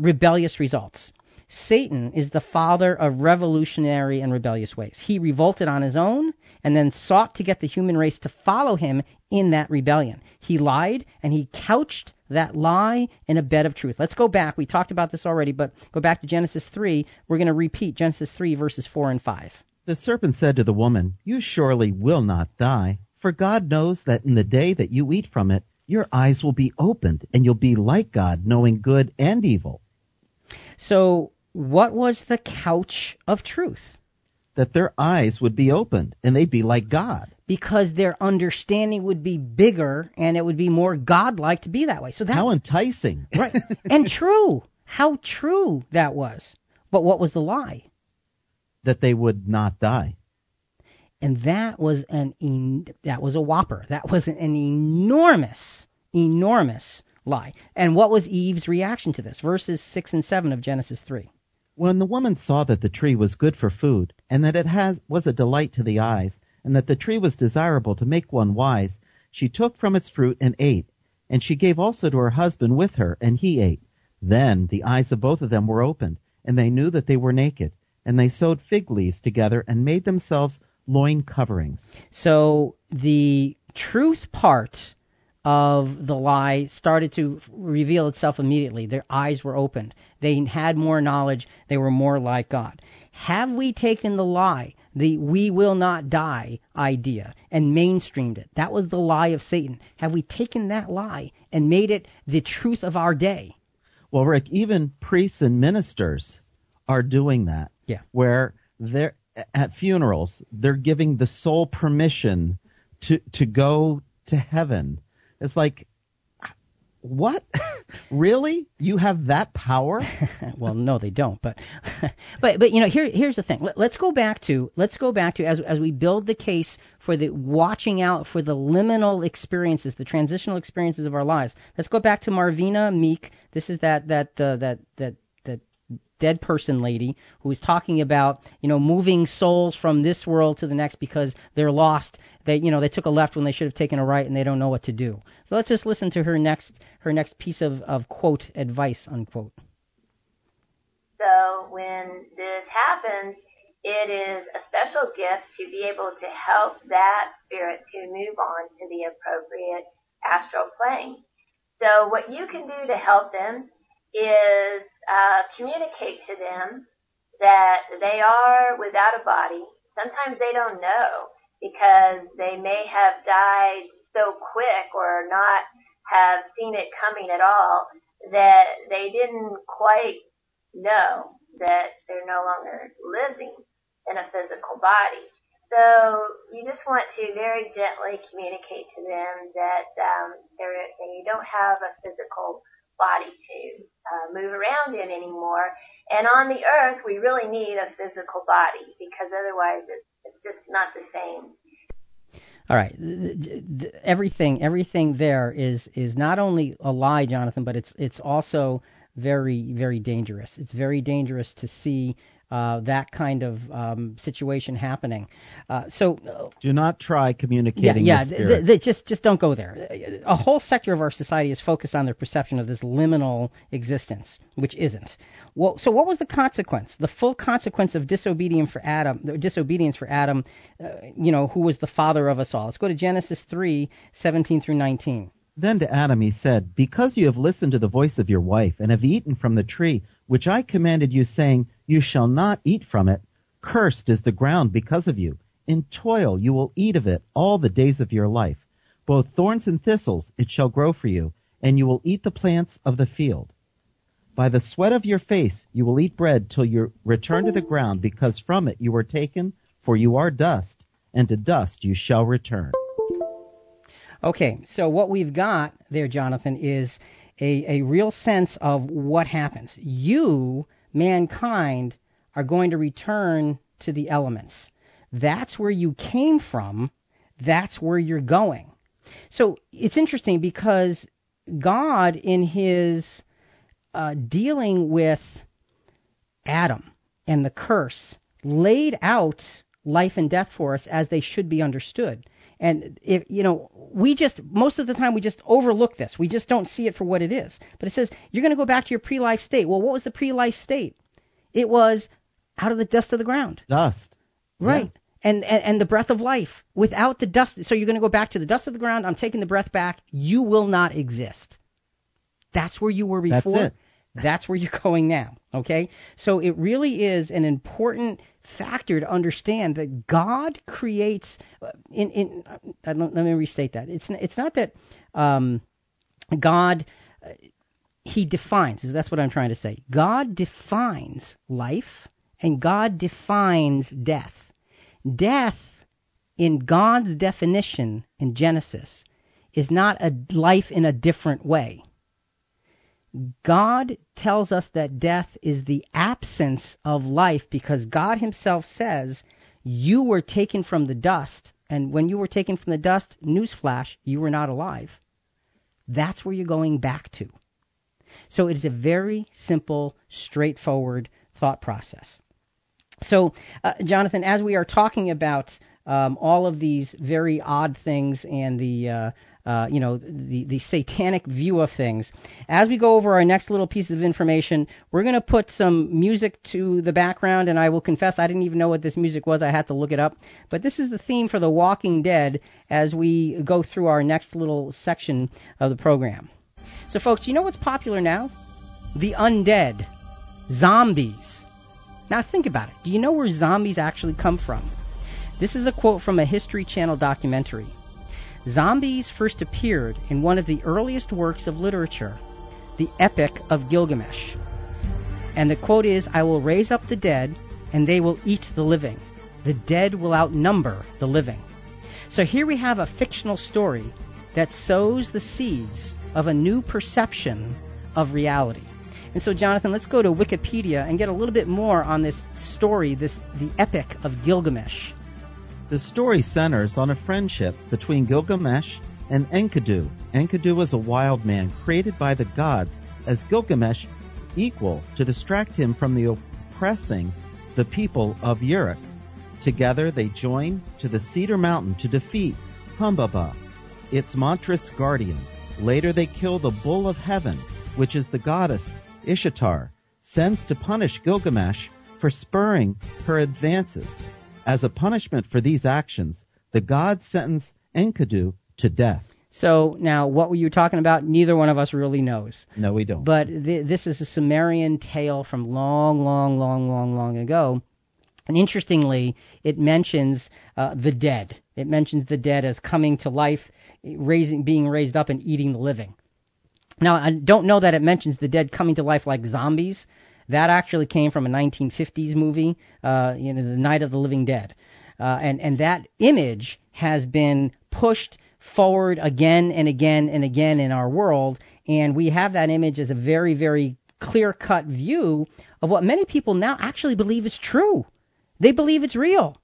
rebellious results. Satan is the father of revolutionary and rebellious ways. He revolted on his own and then sought to get the human race to follow him in that rebellion. He lied, and he couched that lie in a bed of truth. Let's go back. We talked about this already, but go back to Genesis 3. We're going to repeat Genesis 3, verses 4 and 5. The serpent said to the woman, "You surely will not die, for God knows that in the day that you eat from it, your eyes will be opened, and you'll be like God, knowing good and evil." So what was the couch of truth? That their eyes would be opened and they'd be like God. Because their understanding would be bigger and it would be more godlike to be that way. So how enticing. Right. And true. How true that was. But what was the lie? That they would not die. And that was a whopper. That was an enormous lie. And what was Eve's reaction to this? Verses 6 and 7 of Genesis 3. When the woman saw that the tree was good for food, and that it was a delight to the eyes, and that the tree was desirable to make one wise, she took from its fruit and ate. And she gave also to her husband with her, and he ate. Then the eyes of both of them were opened, and they knew that they were naked. And they sewed fig leaves together and made themselves loin coverings. So the truth part of the lie started to reveal itself immediately. Their eyes were opened. They had more knowledge. They were more like God. Have we taken the lie, the we will not die idea, and mainstreamed it? That was the lie of Satan. Have we taken that lie and made it the truth of our day? Well, Rick, even priests and ministers are doing that. Yeah. Where they're at funerals, they're giving the soul permission to go to heaven. It's like, what? Really? You have that power? Well, no, they don't. But but you know, here's the thing. Let's go back to as we build the case for the watching out for the liminal experiences, the transitional experiences of our lives. Let's go back to Marvina Meek. This is that dead person lady who is talking about, you know, moving souls from this world to the next because they're lost. They, you know, they took a left when they should have taken a right, and they don't know what to do. So let's just listen to her next piece of quote advice, unquote. So when this happens, it is a special gift to be able to help that spirit to move on to the appropriate astral plane. So what you can do to help them is communicate to them that they are without a body. Sometimes they don't know because they may have died so quick or not have seen it coming at all that they didn't quite know that they're no longer living in a physical body. So you just want to very gently communicate to them that you don't have a physical body to move around in anymore. And on the earth, we really need a physical body because otherwise it's just not the same. All right. Everything there is not only a lie, Jonathan, but it's also very, very dangerous. It's very dangerous to see that kind of situation happening. So do not try communicating. Yeah. Just don't go there. A whole sector of our society is focused on their perception of this liminal existence, which isn't. Well, so what was the consequence? The full consequence of disobedience for Adam, who was the father of us all. Let's go to Genesis 3:17 through 19. Then to Adam he said, "Because you have listened to the voice of your wife and have eaten from the tree which I commanded you, saying, 'You shall not eat from it,' cursed is the ground because of you. In toil you will eat of it all the days of your life. Both thorns and thistles it shall grow for you, and you will eat the plants of the field. By the sweat of your face you will eat bread till you return to the ground, because from it you were taken, for you are dust, and to dust you shall return." Okay, so what we've got there, Jonathan, is a real sense of what happens. You, mankind, are going to return to the elements. That's where you came from. That's where you're going. So it's interesting because God, in his dealing with Adam and the curse, laid out life and death for us as they should be understood. And if you know, most of the time we just overlook this. We just don't see it for what it is. But it says you're going to go back to your pre-life state. Well, what was the pre-life state? It was out of the dust of the ground. Dust, right? Yeah. And the breath of life. Without the dust, so you're going to go back to the dust of the ground. I'm taking the breath back. You will not exist. That's where you were before. That's it. That's where you're going now. Okay, so it really is an important factor to understand that God creates. Let me restate that. It's not that God he defines. That's what I'm trying to say. God defines life and God defines death. Death, in God's definition in Genesis, is not a life in a different way. God tells us that death is the absence of life because God himself says, you were taken from the dust, and when you were taken from the dust, newsflash, you were not alive. That's where you're going back to. So it is a very simple, straightforward thought process. So, Jonathan, as we are talking about all of these very odd things and the the satanic view of things. As we go over our next little piece of information, we're going to put some music to the background, and I will confess I didn't even know what this music was. I had to look it up. But this is the theme for The Walking Dead as we go through our next little section of the program. So, folks, you know what's popular now? The undead. Zombies. Now, think about it. Do you know where zombies actually come from? This is a quote from a History Channel documentary. Zombies first appeared in one of the earliest works of literature, the Epic of Gilgamesh. And the quote is, "I will raise up the dead, and they will eat the living. The dead will outnumber the living." So here we have a fictional story that sows the seeds of a new perception of reality. And so, Jonathan, let's go to Wikipedia and get a little bit more on this story, the Epic of Gilgamesh. The story centers on a friendship between Gilgamesh and Enkidu. Enkidu was a wild man created by the gods as Gilgamesh's equal to distract him from the oppressing the people of Uruk. Together they join to the Cedar Mountain to defeat Humbaba, its monstrous guardian. Later they kill the Bull of Heaven, which is the goddess Ishtar, sends to punish Gilgamesh for spurring her advances. As a punishment for these actions, the gods sentence Enkidu to death. So, now, what were you talking about? Neither one of us really knows. No, we don't. But this is a Sumerian tale from long ago. And interestingly, it mentions the dead. It mentions the dead as coming to life, being raised up and eating the living. Now, I don't know that it mentions the dead coming to life like zombies. That actually came from a 1950s movie, The Night of the Living Dead. And that image has been pushed forward again and again and again in our world. And we have that image as a very, very clear-cut view of what many people now actually believe is true. They believe it's real.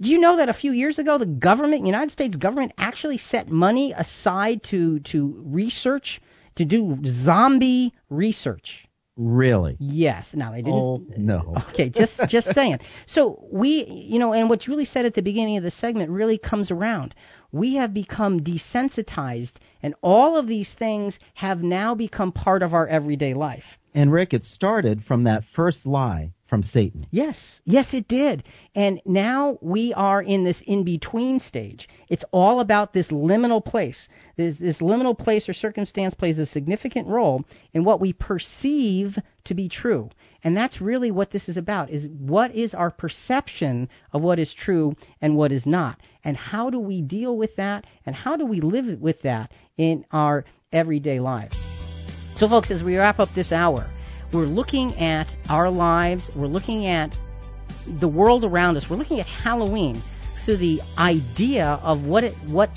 Do you know that a few years ago, the government, United States government, actually set money aside to research, to do zombie research? Really? Yes. Now they didn't. Oh, no. Okay, just saying. So we, and what Julie said at the beginning of the segment really comes around. We have become desensitized, and all of these things have now become part of our everyday life. And Rick, it started from that first lie from Satan. Yes, it did. And now we are in this in-between stage. It's all about this liminal place. This liminal place or circumstance plays a significant role in what we perceive to be true. And that's really what this is about, is what is our perception of what is true and what is not? And how do we deal with that? And how do we live with that in our everyday lives? So, folks, as we wrap up this hour, we're looking at our lives, we're looking at the world around us, we're looking at Halloween through the idea of what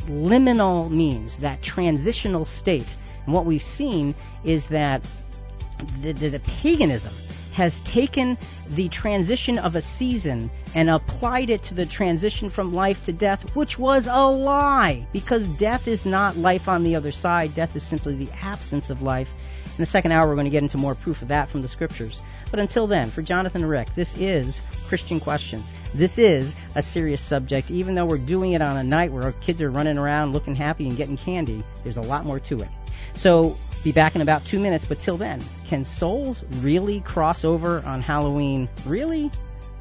liminal means, that transitional state. And what we've seen is that the paganism has taken the transition of a season and applied it to the transition from life to death, which was a lie, because death is not life on the other side. Death is simply the absence of life. In the second hour, we're going to get into more proof of that from the scriptures. But until then, for Jonathan and Rick, this is Christian Questions. This is a serious subject. Even though we're doing it on a night where our kids are running around looking happy and getting candy, there's a lot more to it. So be back in about 2 minutes. But till then, can souls really cross over on Halloween? Really?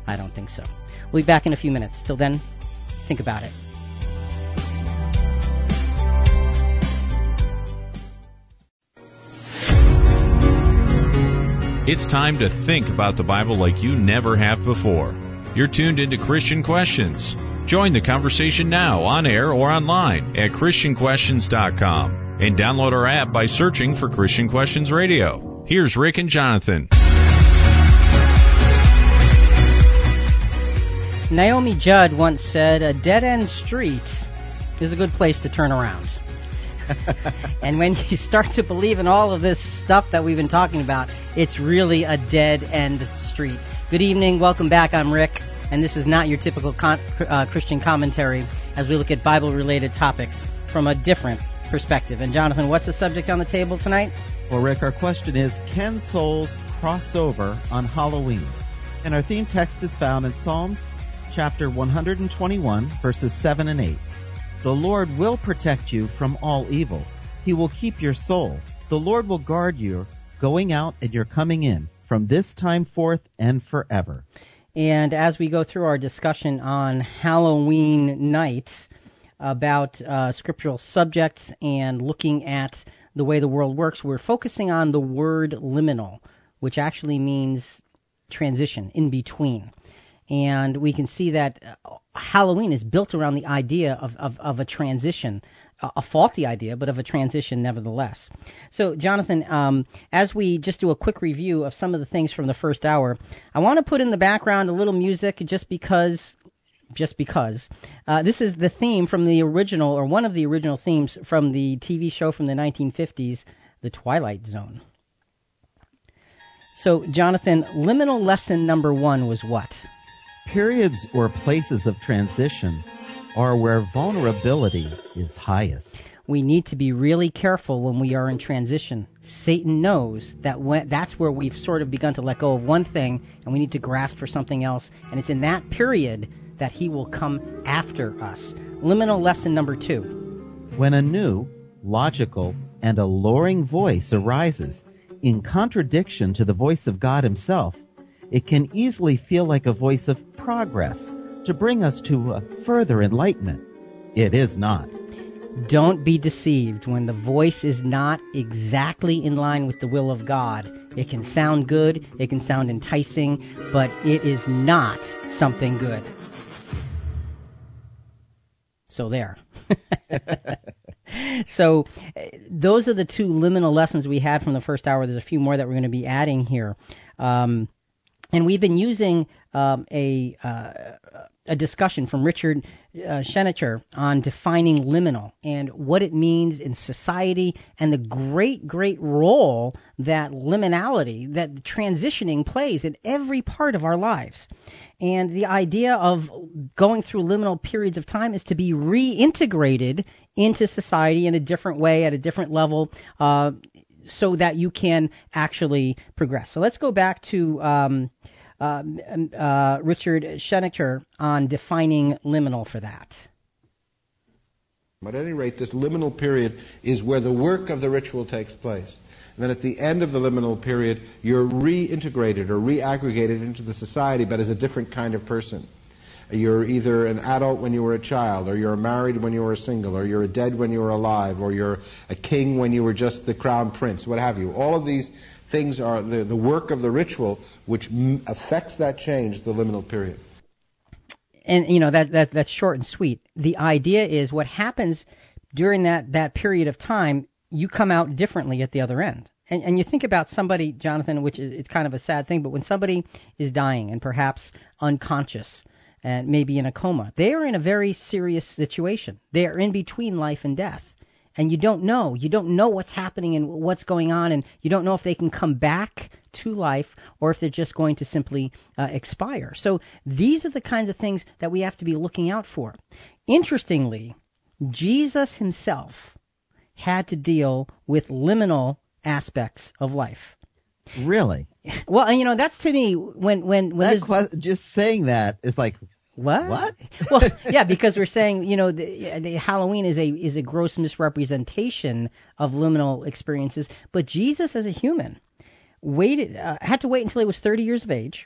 I don't think so. We'll be back in a few minutes. Till then, think about it. It's time to think about the Bible like you never have before. You're tuned into Christian Questions. Join the conversation now on air or online at ChristianQuestions.com and download our app by searching for Christian Questions Radio. Here's Rick and Jonathan. Naomi Judd once said, "A dead-end street is a good place to turn around." And when you start to believe in all of this stuff that we've been talking about, it's really a dead-end street. Good evening. Welcome back. I'm Rick, and this is not your typical Christian commentary as we look at Bible-related topics from a different perspective. And, Jonathan, what's the subject on the table tonight? Well, Rick, our question is, can souls cross over on Halloween? And our theme text is found in Psalms chapter 121, verses 7 and 8. The Lord will protect you from all evil. He will keep your soul. The Lord will guard you going out and your coming in from this time forth and forever. And as we go through our discussion on Halloween night about scriptural subjects and looking at the way the world works, we're focusing on the word liminal, which actually means transition, in between. And we can see that Halloween is built around the idea of a transition, a faulty idea, but of a transition nevertheless. So, Jonathan, as we just do a quick review of some of the things from the first hour, I want to put in the background a little music just because. This is the theme from the original, or one of the original themes from the TV show from the 1950s, The Twilight Zone. So, Jonathan, liminal lesson number one was what? Periods or places of transition are where vulnerability is highest. We need to be really careful when we are in transition. Satan knows that that's where we've sort of begun to let go of one thing, and we need to grasp for something else. And it's in that period that he will come after us. Liminal lesson number two. When a new, logical, and alluring voice arises in contradiction to the voice of God himself, it can easily feel like a voice of progress to bring us to a further enlightenment. It is not. Don't be deceived. When the voice is not exactly in line with the will of God, it can sound good, it can sound enticing, but it is not something good. So there. So those are the two liminal lessons we had from the first hour. There's a few more that we're going to be adding here. And we've been using a discussion from Richard Schechner on defining liminal and what it means in society and the great, great role that liminality, that transitioning plays in every part of our lives. And the idea of going through liminal periods of time is to be reintegrated into society in a different way, at a different level, so that you can actually progress. So let's go back to Richard Schechner on defining liminal for that. At any rate, this liminal period is where the work of the ritual takes place. And then at the end of the liminal period, you're reintegrated or reaggregated into the society, but as a different kind of person. You're either an adult when you were a child, or you're married when you were single, or you're dead when you were alive, or you're a king when you were just the crown prince, what have you. All of these things are the work of the ritual, which affects that change, the liminal period. And, you know, that's short and sweet. The idea is what happens during that period of time, you come out differently at the other end. And you think about somebody, Jonathan, which is it's kind of a sad thing, but when somebody is dying and perhaps unconscious, and maybe in a coma, they are in a very serious situation. They are in between life and death. And you don't know what's happening and what's going on, and you don't know if they can come back to life or if they're just going to simply expire. So these are the kinds of things that we have to be looking out for. Interestingly, Jesus himself had to deal with liminal aspects of life. Really? Well, you know, that's to me when just saying that is like what? Well, yeah, because we're saying, you know, the Halloween is a gross misrepresentation of liminal experiences, but Jesus as a human had to wait until he was 30 years of age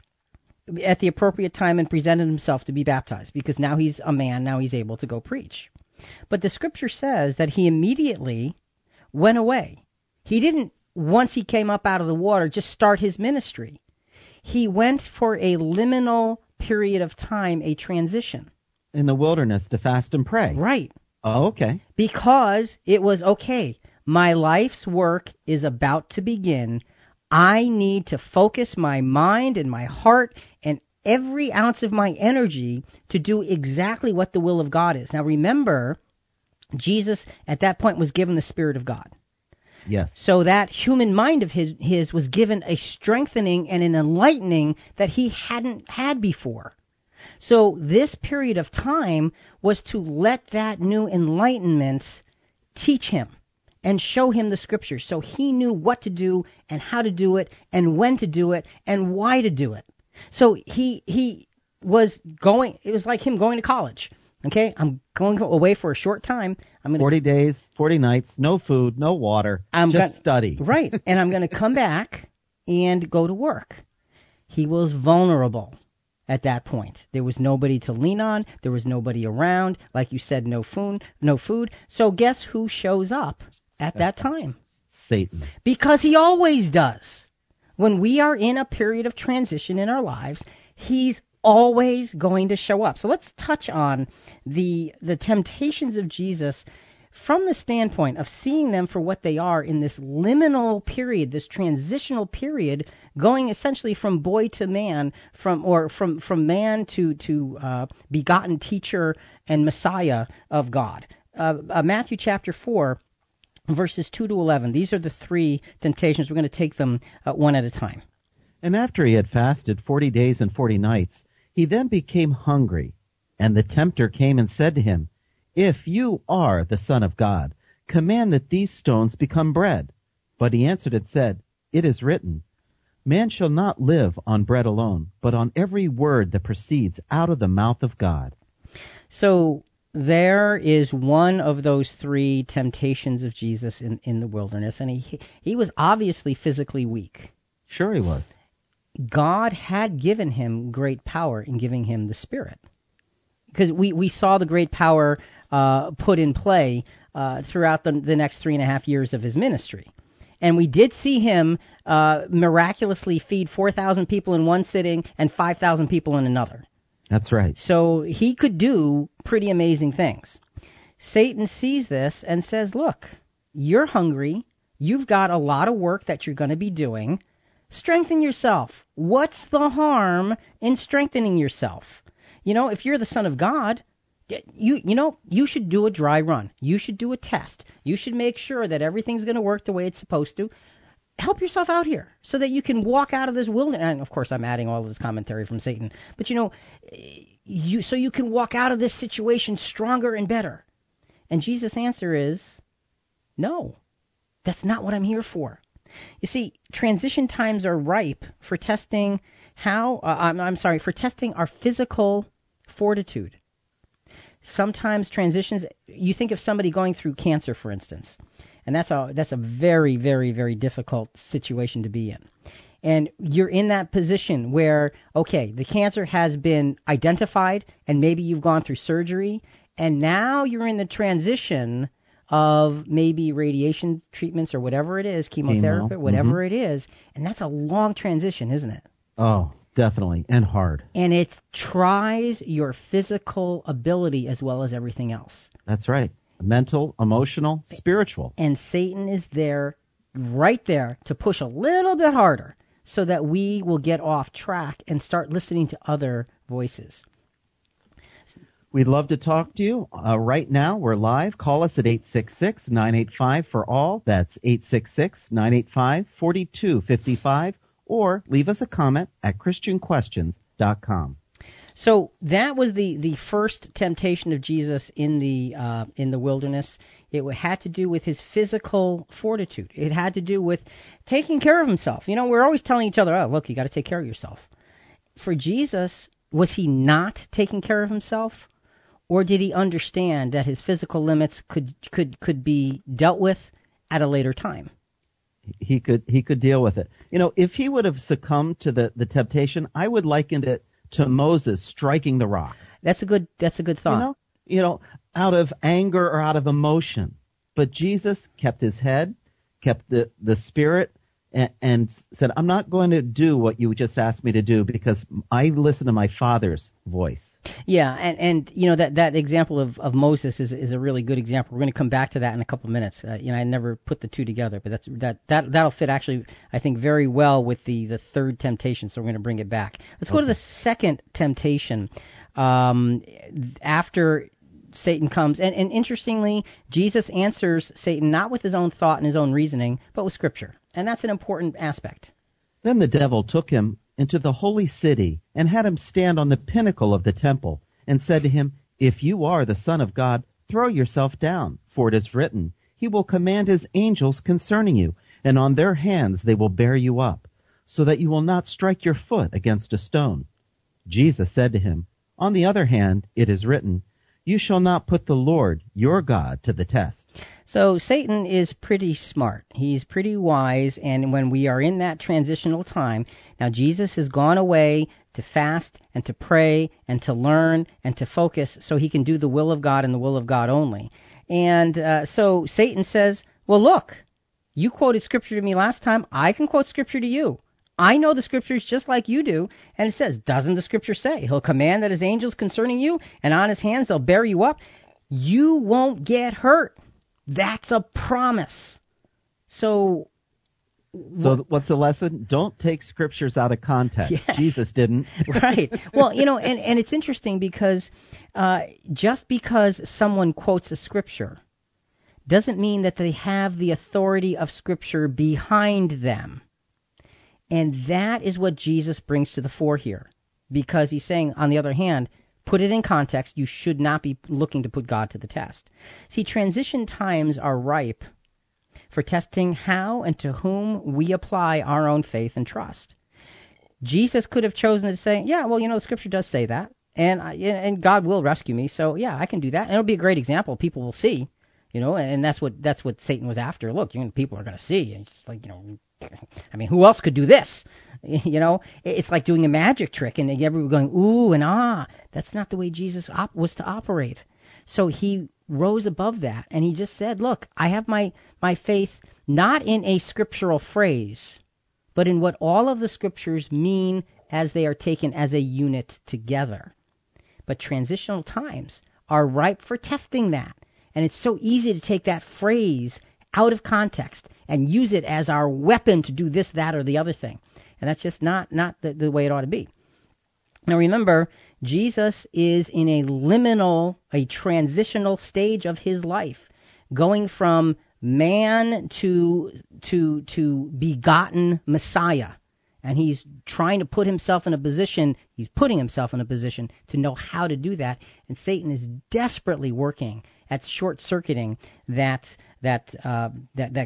at the appropriate time and presented himself to be baptized, because now he's a man, now he's able to go preach. But the scripture says that he immediately went away. He didn't, once he came up out of the water, just start his ministry. He went for a liminal period of time, a transition. In the wilderness to fast and pray. Right. Oh, okay. Because it was, okay, my life's work is about to begin. I need to focus my mind and my heart and every ounce of my energy to do exactly what the will of God is. Now, remember, Jesus at that point was given the Spirit of God. Yes. So that human mind of his was given a strengthening and an enlightening that he hadn't had before. So this period of time was to let that new enlightenment teach him and show him the scriptures. So he knew what to do and how to do it and when to do it and why to do it. So he was going, it was like him going to college. Okay, I'm going away for a short time. I'm going 40 days, 40 nights, no food, no water, study. Right, and I'm going to come back and go to work. He was vulnerable at that point. There was nobody to lean on. There was nobody around. Like you said, no food. So guess who shows up at that time? Satan. Because he always does. When we are in a period of transition in our lives, he's always going to show up. So let's touch on the temptations of Jesus from the standpoint of seeing them for what they are in this liminal period, this transitional period, going essentially from boy to man, from man to begotten teacher and Messiah of God. Matthew chapter 4, verses 2 to 11. These are the three temptations. We're going to take them one at a time. And after he had fasted 40 days and 40 nights, he then became hungry, and the tempter came and said to him, "If you are the Son of God, command that these stones become bread." But he answered and said, "It is written, man shall not live on bread alone, but on every word that proceeds out of the mouth of God." So there is one of those three temptations of Jesus in the wilderness, and he was obviously physically weak. Sure he was. God had given him great power in giving him the Spirit. Because we saw the great power put in play throughout the next 3.5 years of his ministry. And we did see him miraculously feed 4,000 people in one sitting and 5,000 people in another. That's right. So he could do pretty amazing things. Satan sees this and says, "Look, you're hungry. You've got a lot of work that you're going to be doing. Strengthen yourself. What's the harm in strengthening yourself? You know, if you're the Son of God, you should do a dry run. You should do a test. You should make sure that everything's going to work the way it's supposed to. Help yourself out here so that you can walk out of this wilderness." And, of course, I'm adding all of this commentary from Satan. But, so you can walk out of this situation stronger and better. And Jesus' answer is, no, that's not what I'm here for. You see, transition times are ripe for testing testing our physical fortitude. Sometimes transitions, you think of somebody going through cancer, for instance, and that's a very, very, very difficult situation to be in. And you're in that position where, okay, the cancer has been identified, and maybe you've gone through surgery, and now you're in the transition of maybe radiation treatments or whatever it is, chemotherapy, whatever it is, and that's a long transition, isn't it? Oh, definitely, and hard. And it tries your physical ability as well as everything else. That's right. Mental, emotional, spiritual. And Satan is there, right there, to push a little bit harder so that we will get off track and start listening to other voices. We'd love to talk to you. Right now, we're live. Call us at 866-985-4ALL. That's 866-985-4255. Or leave us a comment at ChristianQuestions.com. So that was the first temptation of Jesus in the wilderness. It had to do with his physical fortitude. It had to do with taking care of himself. You know, we're always telling each other, "Oh, look, you got to take care of yourself." For Jesus, was he not taking care of himself, or did he understand that his physical limits could be dealt with at a later time? He could deal with it. You know, if he would have succumbed to the temptation, I would liken it to Moses striking the rock. That's a good thought. You know, out of anger or out of emotion. But Jesus kept his head, kept the spirit, and said, "I'm not going to do what you just asked me to do because I listen to my Father's voice." Yeah, and you know, that example of Moses is a really good example. We're going to come back to that in a couple of minutes. I never put the two together, but that'll fit actually, I think, very well with the third temptation, so we're going to bring it back. Let's go to the second temptation after Satan comes. And interestingly, Jesus answers Satan not with his own thought and his own reasoning, but with Scripture. And that's an important aspect. Then the devil took him into the holy city and had him stand on the pinnacle of the temple and said to him, "If you are the Son of God, throw yourself down, for it is written, he will command his angels concerning you, and on their hands they will bear you up, so that you will not strike your foot against a stone." Jesus said to him, "On the other hand, it is written, You shall not put the Lord, your God, to the test. So Satan is pretty smart. He's pretty wise. And when we are in that transitional time, now Jesus has gone away to fast and to pray and to learn and to focus so he can do the will of God and the will of God only. And so Satan says, well, look, you quoted scripture to me last time. I can quote scripture to you. I know the scriptures just like you do. And it says, doesn't the scripture say, he'll command that his angels concerning you, and on his hands they'll bear you up. You won't get hurt. That's a promise. So what's the lesson? Don't take scriptures out of context. Yes. Jesus didn't. Right. Well, you know, and it's interesting because just because someone quotes a scripture doesn't mean that they have the authority of scripture behind them. And that is what Jesus brings to the fore here, because he's saying, on the other hand, put it in context. You should not be looking to put God to the test. See, transition times are ripe for testing how and to whom we apply our own faith and trust. Jesus could have chosen to say, yeah, well, you know, Scripture does say that, and God will rescue me, so yeah, I can do that. And it'll be a great example. People will see, you know, and that's what Satan was after. Look, you know, people are going to see, and it's just like, you know, I mean, who else could do this? You know, it's like doing a magic trick, and everyone going, ooh, and ah. That's not the way Jesus was to operate. So he rose above that, and he just said, look, I have my faith not in a scriptural phrase, but in what all of the scriptures mean as they are taken as a unit together. But transitional times are ripe for testing that, and it's so easy to take that phrase out of context and use it as our weapon to do this, that, or the other thing. And that's just not the way it ought to be. Now remember, Jesus is in a transitional stage of his life, going from man to begotten Messiah. And he's trying to put himself in a position, he's putting himself in a position to know how to do that. And Satan is desperately working at short-circuiting that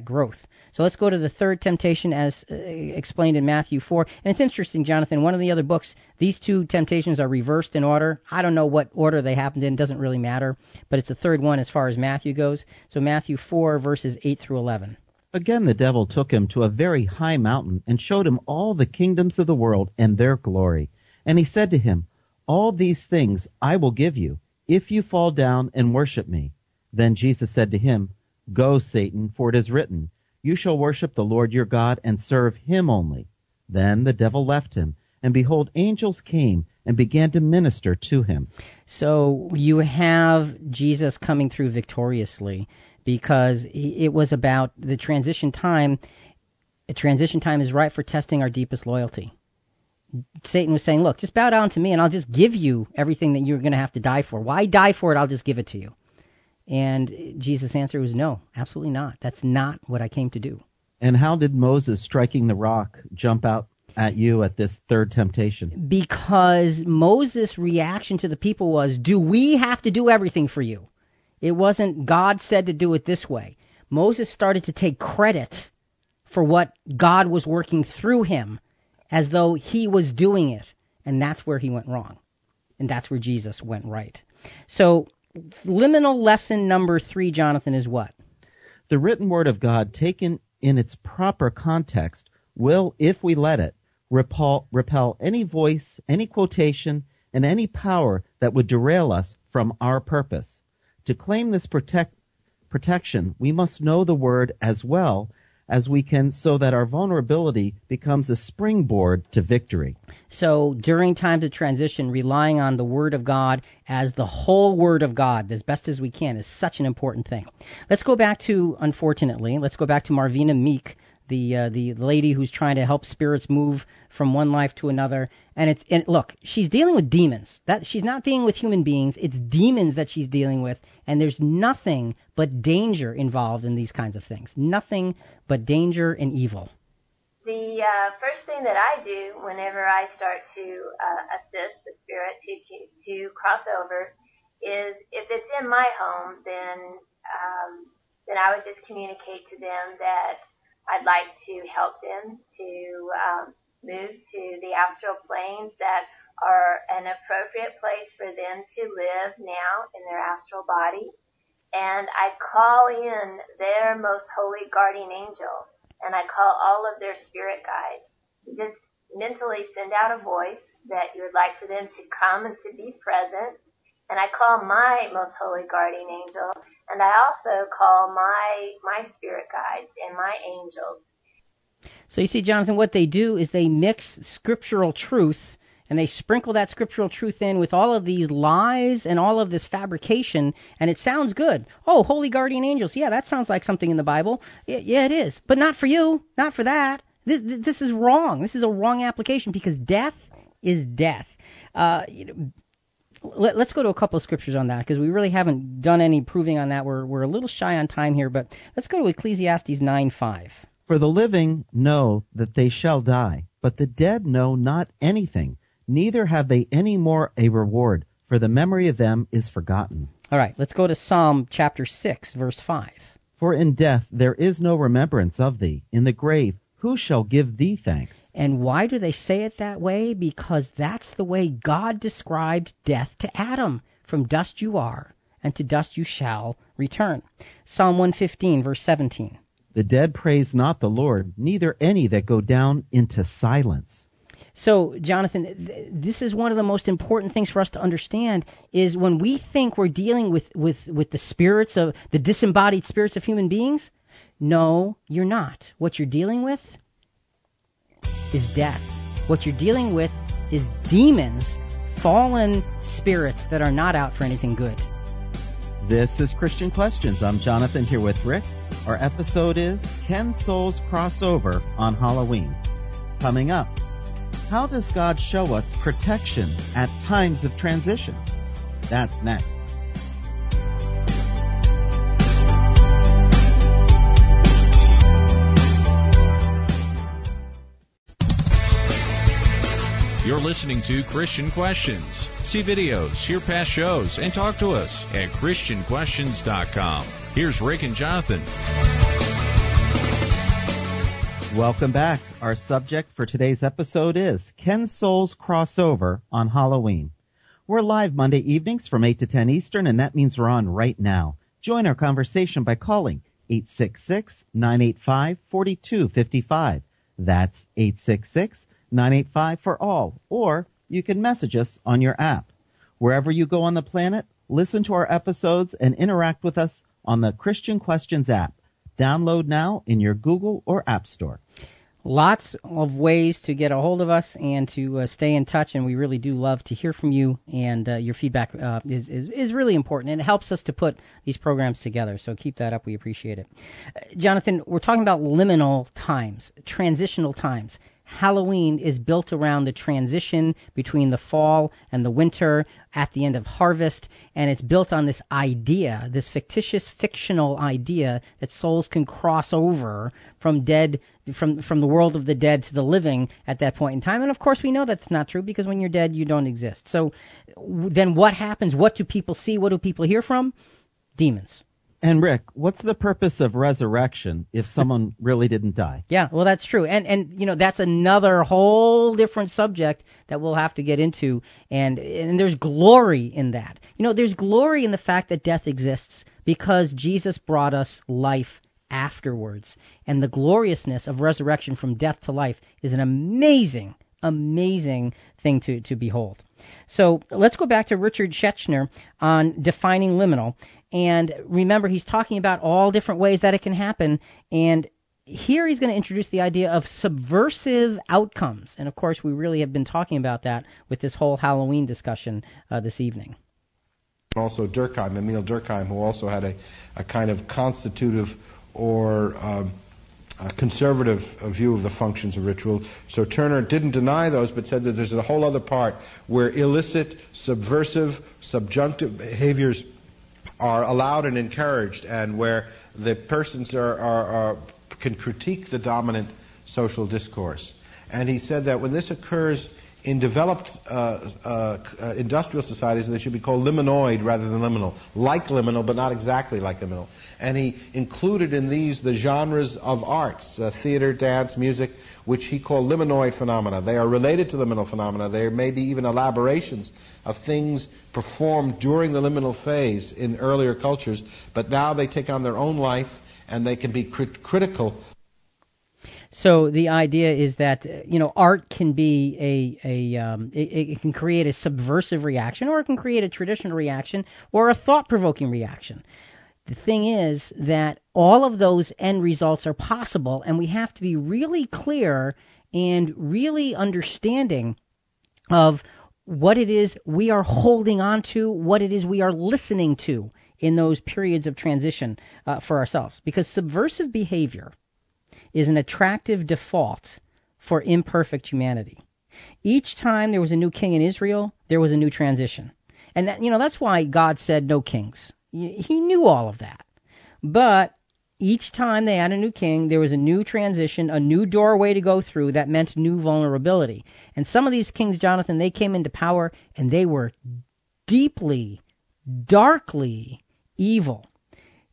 growth. So let's go to the third temptation as explained in Matthew 4. And it's interesting, Jonathan, one of the other books, these two temptations are reversed in order. I don't know what order they happened in. It doesn't really matter. But it's the third one as far as Matthew goes. So Matthew 4, verses 8 through 11. Again, the devil took him to a very high mountain and showed him all the kingdoms of the world and their glory. And he said to him, all these things I will give you if you fall down and worship me. Then Jesus said to him, go, Satan, for it is written, you shall worship the Lord your God and serve him only. Then the devil left him, and behold, angels came and began to minister to him. So you have Jesus coming through victoriously, because it was about the transition time. A transition time is ripe for testing our deepest loyalty. Satan was saying, look, just bow down to me, and I'll just give you everything that you're going to have to die for. Why die for it? I'll just give it to you. And Jesus' answer was, no, absolutely not. That's not what I came to do. And how did Moses striking the rock jump out at you at this third temptation? Because Moses' reaction to the people was, do we have to do everything for you? It wasn't God said to do it this way. Moses started to take credit for what God was working through him as though he was doing it. And that's where he went wrong. And that's where Jesus went right. So liminal lesson number 3, Jonathan, is what? The written word of God, taken in its proper context, will, if we let it, repel any voice, any quotation, and any power that would derail us from our purpose. To claim this protection, we must know the word as well as we can so that our vulnerability becomes a springboard to victory. So during times of transition, relying on the word of God as the whole word of God as best as we can is such an important thing. Let's go back to, unfortunately, Marvina Meek, the lady who's trying to help spirits move from one life to another. And look, she's dealing with demons. She's not dealing with human beings. It's demons that she's dealing with, and there's nothing but danger involved in these kinds of things. Nothing but danger and evil. The first thing that I do whenever I start to assist the spirit to cross over is, if it's in my home, then I would just communicate to them that I'd like to help them to move to the astral planes, that are an appropriate place for them to live now in their astral body. And I call in their most holy guardian angel, and I call all of their spirit guides. Just mentally send out a voice that you would like for them to come and to be present. And I call my most holy guardian angel, and I also call my spirit guides and my angels. So you see, Jonathan, what they do is they mix scriptural truth, and they sprinkle that scriptural truth in with all of these lies and all of this fabrication, and it sounds good. Oh, holy guardian angels. Yeah, that sounds like something in the Bible. Yeah, it is. But not for you. Not for that. This is wrong. This is a wrong application because death is death. Let's go to a couple of scriptures on that because we really haven't done any proving on that. We're a little shy on time here, but let's go to Ecclesiastes 9:5. For the living know that they shall die, but the dead know not anything, neither have they any more a reward, for the memory of them is forgotten. All right, let's go to Psalm chapter 6, verse 5. For in death there is no remembrance of thee, in the grave who shall give thee thanks? And why do they say it that way? Because that's the way God described death to Adam. From dust you are, and to dust you shall return. Psalm 115, verse 17. The dead praise not the Lord, neither any that go down into silence. So, Jonathan, this is one of the most important things for us to understand is when we think we're dealing with the spirits of the disembodied spirits of human beings, no, you're not. What you're dealing with is death. What you're dealing with is demons, fallen spirits that are not out for anything good. This is Christian Questions. I'm Jonathan here with Rick. Our episode is Can Souls Cross Over on Halloween? Coming up, how does God show us protection at times of transition? That's next. You're listening to Christian Questions. See videos, hear past shows, and talk to us at ChristianQuestions.com. Here's Rick and Jonathan. Welcome back. Our subject for today's episode is Can Souls Cross Over on Halloween? We're live Monday evenings from 8 to 10 Eastern, and that means we're on right now. Join our conversation by calling 866-985-4255. That's 866 985 for all, or you can message us on your app. Wherever you go on the planet, listen to our episodes and interact with us on the Christian Questions app. Download now in your Google or App Store. Lots of ways to get a hold of us and to stay in touch, and we really do love to hear from you, and your feedback is really important, and it helps us to put these programs together, so keep that up. We appreciate it. Jonathan, we're talking about liminal times, transitional times. Halloween is built around the transition between the fall and the winter at the end of harvest, and it's built on this idea, this fictitious, fictional idea that souls can cross over from the world of the dead to the living at that point in time. And, of course, we know that's not true because when you're dead, you don't exist. So then what happens? What do people see? What do people hear from? Demons. And, Rick, what's the purpose of resurrection if someone really didn't die? Yeah, well, that's true. And you know, that's another whole different subject that we'll have to get into. And there's glory in that. You know, there's glory in the fact that death exists because Jesus brought us life afterwards. And the gloriousness of resurrection from death to life is an amazing, amazing thing to behold. So let's go back to Richard Schechner on defining liminal. And remember, he's talking about all different ways that it can happen. And here he's going to introduce the idea of subversive outcomes. And, of course, we really have been talking about that with this whole Halloween discussion this evening. Also Durkheim, Emile Durkheim, who also had a kind of constitutive or a conservative view of the functions of ritual. So Turner didn't deny those, but said that there's a whole other part where illicit, subversive, subjunctive behaviors are allowed and encouraged, and where the persons can critique the dominant social discourse. And he said that when this occurs in developed industrial societies, they should be called liminoid rather than liminal. Like liminal, but not exactly like liminal. And he included in these the genres of arts, theater, dance, music, which he called liminoid phenomena. They are related to liminal phenomena. They may be even elaborations of things performed during the liminal phase in earlier cultures, but now they take on their own life and they can be critical. So the idea is that, you know, art can be it can create a subversive reaction, or it can create a traditional reaction, or a thought-provoking reaction. The thing is that all of those end results are possible, and we have to be really clear and really understanding of what it is we are holding on to, what it is we are listening to in those periods of transition for ourselves. Because subversive behavior is an attractive default for imperfect humanity. Each time there was a new king in Israel, there was a new transition. And that, you know, that's why God said no kings. He knew all of that. But each time they had a new king, there was a new transition, a new doorway to go through that meant new vulnerability. And some of these kings, Jonathan, they came into power and they were deeply, darkly evil.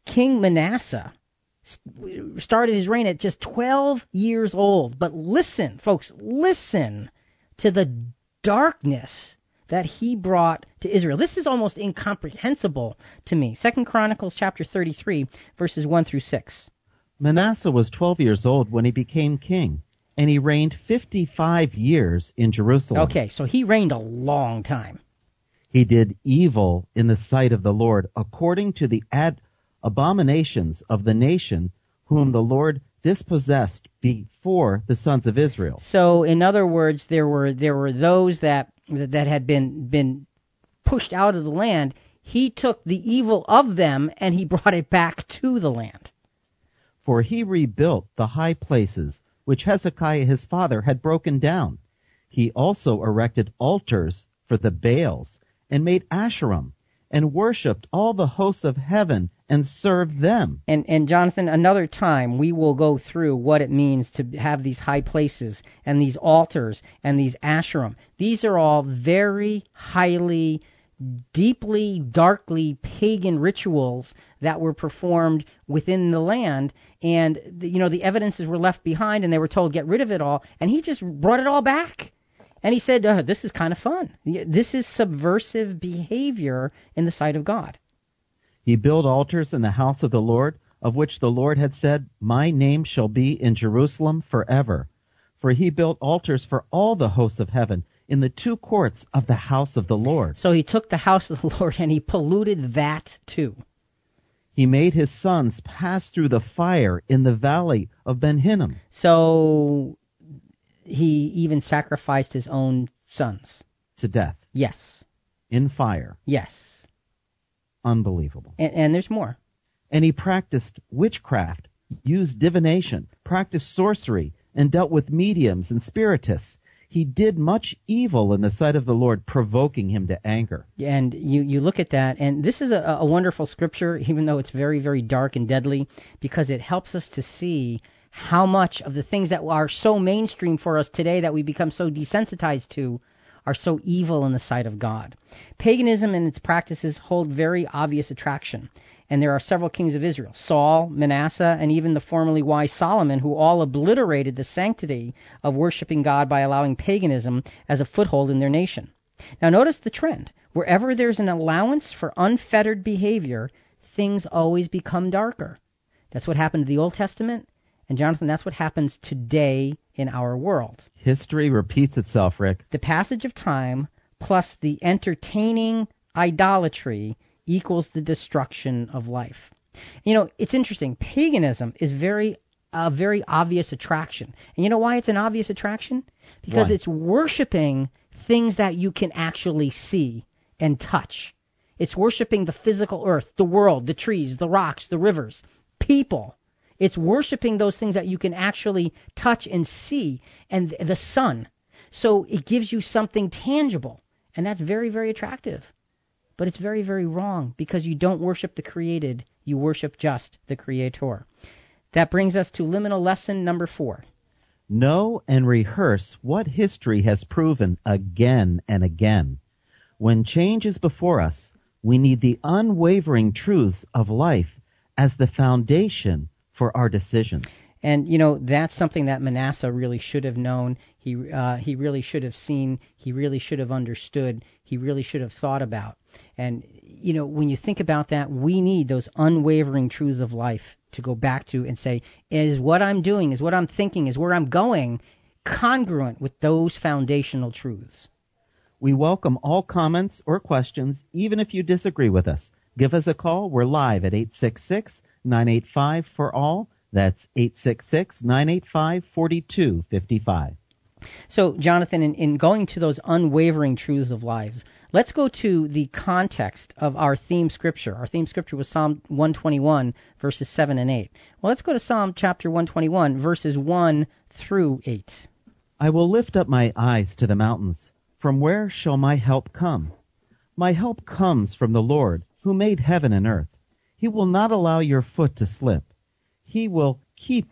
King Manasseh started his reign at just 12 years old. But listen, folks, listen to the darkness that he brought to Israel. This is almost incomprehensible to me. 2 Chronicles chapter 33, verses 1 through 6. Manasseh was 12 years old when he became king, and he reigned 55 years in Jerusalem. Okay, so he reigned a long time. He did evil in the sight of the Lord, according to the abominations of the nation whom the Lord dispossessed before the sons of Israel. So, in other words, there were those that had been pushed out of the land. He took the evil of them and he brought it back to the land. For he rebuilt the high places which Hezekiah his father had broken down. He also erected altars for the Baals and made Asherim, and worshipped all the hosts of heaven and served them. And Jonathan, another time we will go through what it means to have these high places and these altars and these Asherim. These are all very highly, deeply, darkly pagan rituals that were performed within the land. And, you know, the evidences were left behind and they were told, get rid of it all. And he just brought it all back. And he said, this is kind of fun. This is subversive behavior in the sight of God. He built altars in the house of the Lord, of which the Lord had said, my name shall be in Jerusalem forever. For he built altars for all the hosts of heaven in the two courts of the house of the Lord. So he took the house of the Lord and he polluted that too. He made his sons pass through the fire in the valley of Ben Hinnom. So he even sacrificed his own sons. To death. Yes. In fire. Yes. Unbelievable. And there's more. And he practiced witchcraft, used divination, practiced sorcery, and dealt with mediums and spiritists. He did much evil in the sight of the Lord, provoking him to anger. And you look at that, and this is a wonderful scripture, even though it's very, very dark and deadly, because it helps us to see how much of the things that are so mainstream for us today that we become so desensitized to are so evil in the sight of God. Paganism and its practices hold very obvious attraction, and there are several kings of Israel, Saul, Manasseh, and even the formerly wise Solomon, who all obliterated the sanctity of worshiping God by allowing paganism as a foothold in their nation. Now notice the trend. Wherever there's an allowance for unfettered behavior, things always become darker. That's what happened to the Old Testament. And, Jonathan, that's what happens today in our world. History repeats itself, Rick. The passage of time plus the entertaining idolatry equals the destruction of life. You know, it's interesting. Paganism is a very obvious attraction. And you know why it's an obvious attraction? Because it's worshiping things that you can actually see and touch. It's worshiping the physical earth, the world, the trees, the rocks, the rivers, people. It's worshiping those things that you can actually touch and see, and the sun. So it gives you something tangible, and that's very, very attractive. But it's very, very wrong, because you don't worship the created, you worship just the Creator. That brings us to liminal lesson number 4. Know and rehearse what history has proven again and again. When change is before us, we need the unwavering truths of life as the foundation for our decisions. And, you know, that's something that Manasseh really should have known. He really should have seen. He really should have understood. He really should have thought about. And, you know, when you think about that, we need those unwavering truths of life to go back to and say, is what I'm doing, is what I'm thinking, is where I'm going congruent with those foundational truths? We welcome all comments or questions, even if you disagree with us. Give us a call. We're live at 866-985-4ALL. That's 866-985-4255. So, Jonathan, in going to those unwavering truths of life, let's go to the context of our theme scripture. Our theme scripture was Psalm 121, verses 7 and 8. Well, let's go to Psalm chapter 121, verses 1 through 8. I will lift up my eyes to the mountains. From where shall my help come? My help comes from the Lord, who made heaven and earth. He will not allow your foot to slip. He who keeps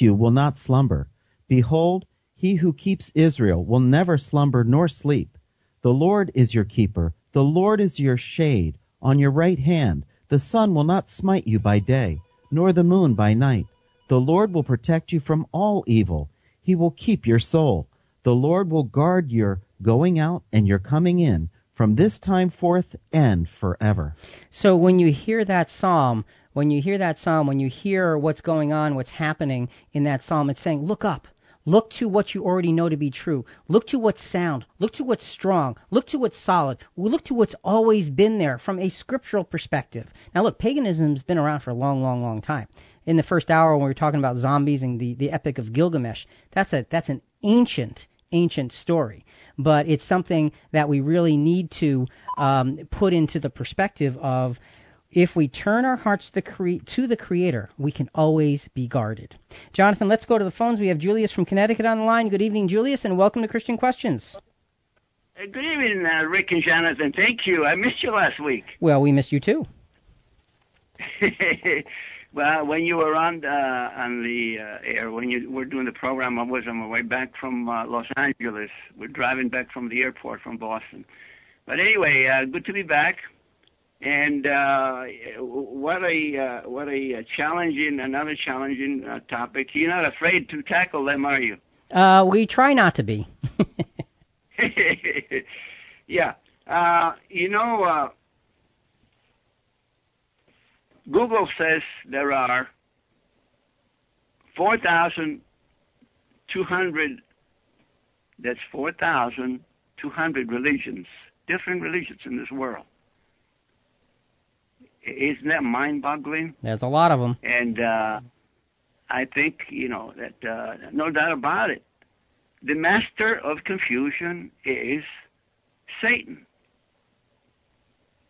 you will not slumber. Behold, he who keeps Israel will never slumber nor sleep. The Lord is your keeper. The Lord is your shade on your right hand. The sun will not smite you by day, nor the moon by night. The Lord will protect you from all evil. He will keep your soul. The Lord will guard your going out and your coming in from this time forth and forever. So when you hear that psalm, when you hear what's going on, what's happening in that psalm, it's saying, look up. Look to what you already know to be true. Look to what's sound. Look to what's strong. Look to what's solid. Look to what's always been there from a scriptural perspective. Now, look, paganism's been around for a long, long, long time. In the first hour when we were talking about zombies and the Epic of Gilgamesh, that's an ancient story, but it's something that we really need to put into the perspective of, if we turn our hearts to the Creator, we can always be guarded. Jonathan, let's go to the phones. We have Julius from Connecticut on the line. Good evening, Julius, and welcome to Christian Questions. Good evening, Rick and Jonathan. Thank you. I missed you last week. Well, we missed you too. Well, when you were on the air, when you were doing the program, I was on my way back from Los Angeles. We're driving back from the airport from Boston. But anyway, good to be back. And what a another challenging topic. You're not afraid to tackle them, are you? We try not to be. Yeah. Google says there are 4,200, that's 4,200 religions, different religions in this world. Isn't that mind-boggling? There's a lot of them. And I think, that no doubt about it, the master of confusion is Satan.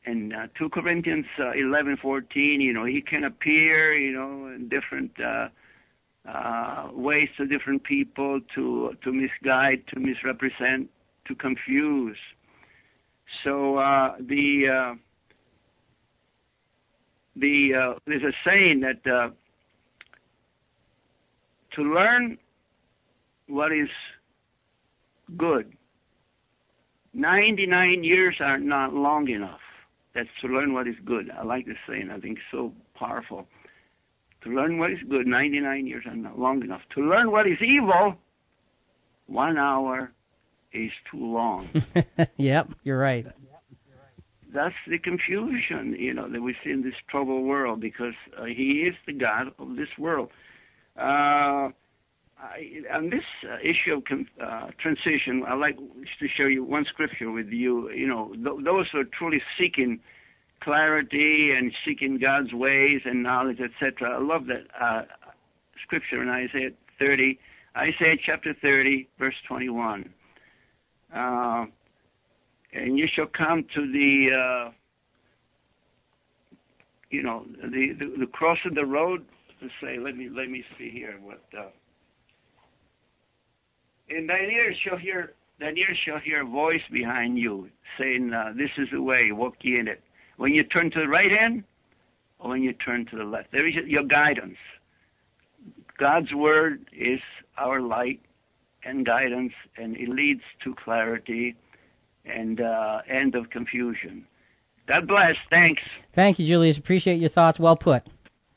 And 2 Corinthians 11:14, he can appear, in different ways to different people to misguide, to misrepresent, to confuse. So there's a saying that to learn what is good, 99 years are not long enough. That's to learn what is good. I like this saying. I think it's so powerful. To learn what is good, 99 years are not long enough. To learn what is evil, 1 hour is too long. Yep, you're right. That's the confusion, that we see in this troubled world, because he is the God of this world. On this issue of transition, I'd like to share you one scripture with you. Those who are truly seeking clarity and seeking God's ways and knowledge, etc. I love that scripture in Isaiah chapter 30, verse 21. And you shall come to the, the cross of the road. Let's say, let me see here what. And thine ears shall hear a voice behind you saying, "This is the way; walk ye in it." When you turn to the right hand, or when you turn to the left, there is your guidance. God's word is our light and guidance, and it leads to clarity and end of confusion. God bless. Thanks. Thank you, Julius. Appreciate your thoughts. Well put.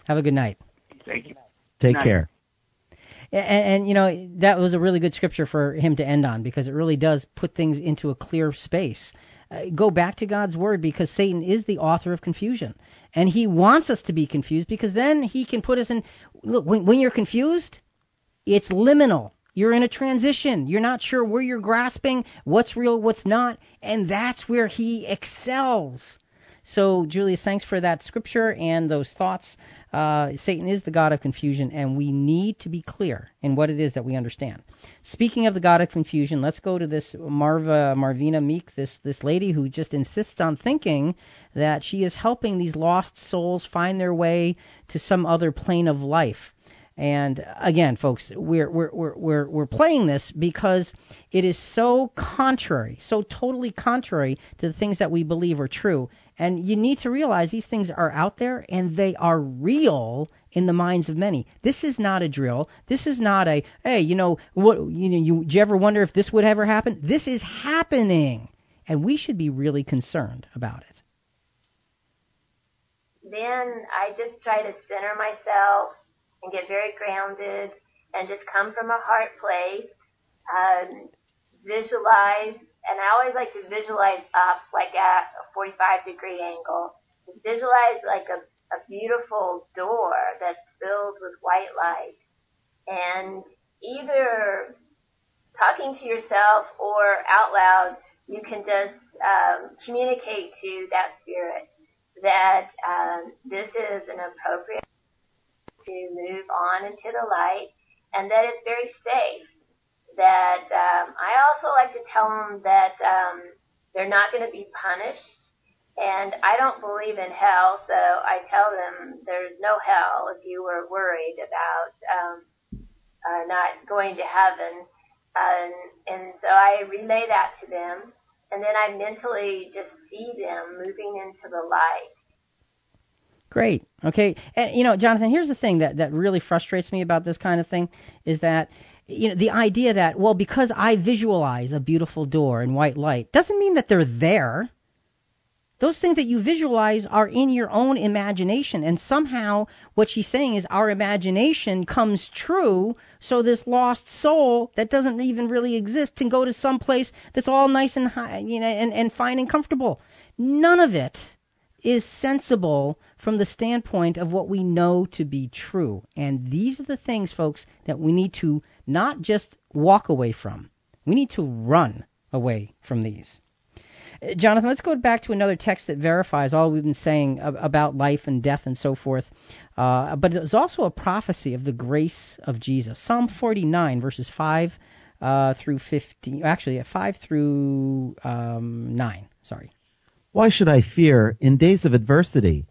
Have a good night. Thank you. Take care. And, you know, that was a really good scripture for him to end on, because it really does put things into a clear space. Go back to God's word, because Satan is the author of confusion. And he wants us to be confused, because then he can put us in... Look, when you're confused, it's liminal. You're in a transition. You're not sure where you're grasping, what's real, what's not, and that's where he excels. So, Julius, thanks for that scripture and those thoughts. Satan is the god of confusion, and we need to be clear in what it is that we understand. Speaking of the god of confusion, let's go to this Marvina Meek, this lady who just insists on thinking that she is helping these lost souls find their way to some other plane of life. And again, folks, we're playing this because it is so contrary, so totally contrary to the things that we believe are true. And you need to realize these things are out there and they are real in the minds of many. This is not a drill. This is not a, hey, you know, what, you know, do you ever wonder if this would ever happen? This is happening, and we should be really concerned about it. Then I just try to center myself and get very grounded and just come from a heart place, visualize, and I always like to visualize up, like at a 45-degree angle, visualize like a beautiful door that's filled with white light, and either talking to yourself or out loud, you can just communicate to that spirit that this is an appropriate to move on into the light, and that it's very safe. That I also like to tell them that they're not going to be punished, and I don't believe in hell, so I tell them there's no hell if you were worried about not going to heaven. And so I relay that to them, and then I mentally just see them moving into the light. Great. Okay. And, you know, Jonathan, here's the thing that really frustrates me about this kind of thing is that, you know, the idea that, well, because I visualize a beautiful door in white light doesn't mean that they're there. Those things that you visualize are in your own imagination. And somehow what she's saying is our imagination comes true. So this lost soul that doesn't even really exist can go to some place that's all nice and high, you know, and fine and comfortable. None of it is sensible from the standpoint of what we know to be true. And these are the things, folks, that we need to not just walk away from. We need to run away from these. Jonathan, let's go back to another text that verifies all we've been saying about life and death and so forth. But it was also a prophecy of the grace of Jesus. Psalm 49, verses 5 through 15. Actually, 5 through 9. Sorry. Why should I fear in days of adversity,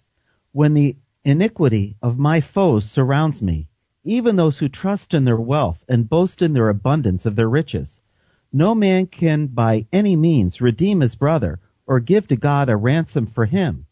when the iniquity of my foes surrounds me, even those who trust in their wealth and boast in their abundance of their riches? No man can by any means redeem his brother or give to God a ransom for him,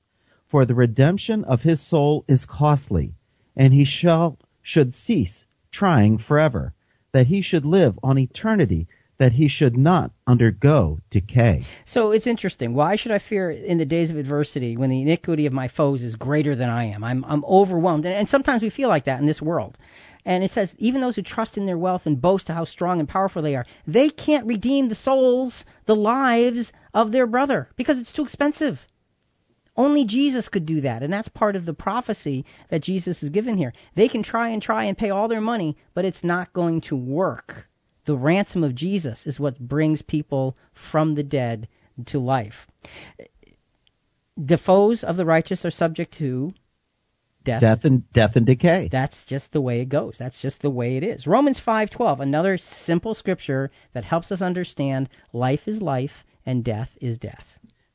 for the redemption of his soul is costly, and he should cease trying forever, that he should live on eternity, that he should not undergo decay. So it's interesting. Why should I fear in the days of adversity when the iniquity of my foes is greater than I am? I'm overwhelmed. And sometimes we feel like that in this world. And it says, even those who trust in their wealth and boast how strong and powerful they are, they can't redeem the souls, the lives of their brother because it's too expensive. Only Jesus could do that, and that's part of the prophecy that Jesus is given here. They can try and pay all their money, but it's not going to work. The ransom of Jesus is what brings people from the dead to life. The foes of the righteous are subject to death. Death and decay. That's just the way it goes. That's just the way it is. Romans 5:12, another simple scripture that helps us understand life is life and death is death.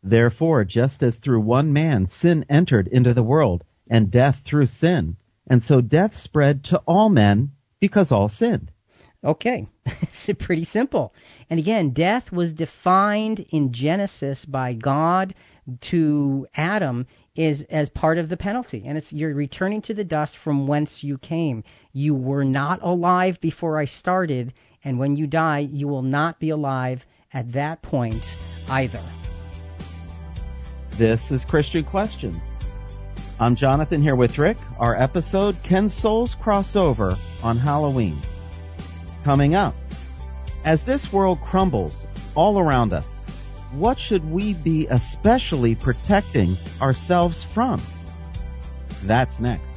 Therefore, just as through one man sin entered into the world, and death through sin, and so death spread to all men because all sinned. Okay, it's pretty simple. And again, death was defined in Genesis by God to Adam is as part of the penalty, and it's you're returning to the dust from whence you came. You were not alive before I started, and when you die, you will not be alive at that point either. This is Christian Questions. I'm Jonathan here with Rick. Our episode, Can Souls Cross Over on Halloween? Coming up, as this world crumbles all around us, what should we be especially protecting ourselves from? That's next.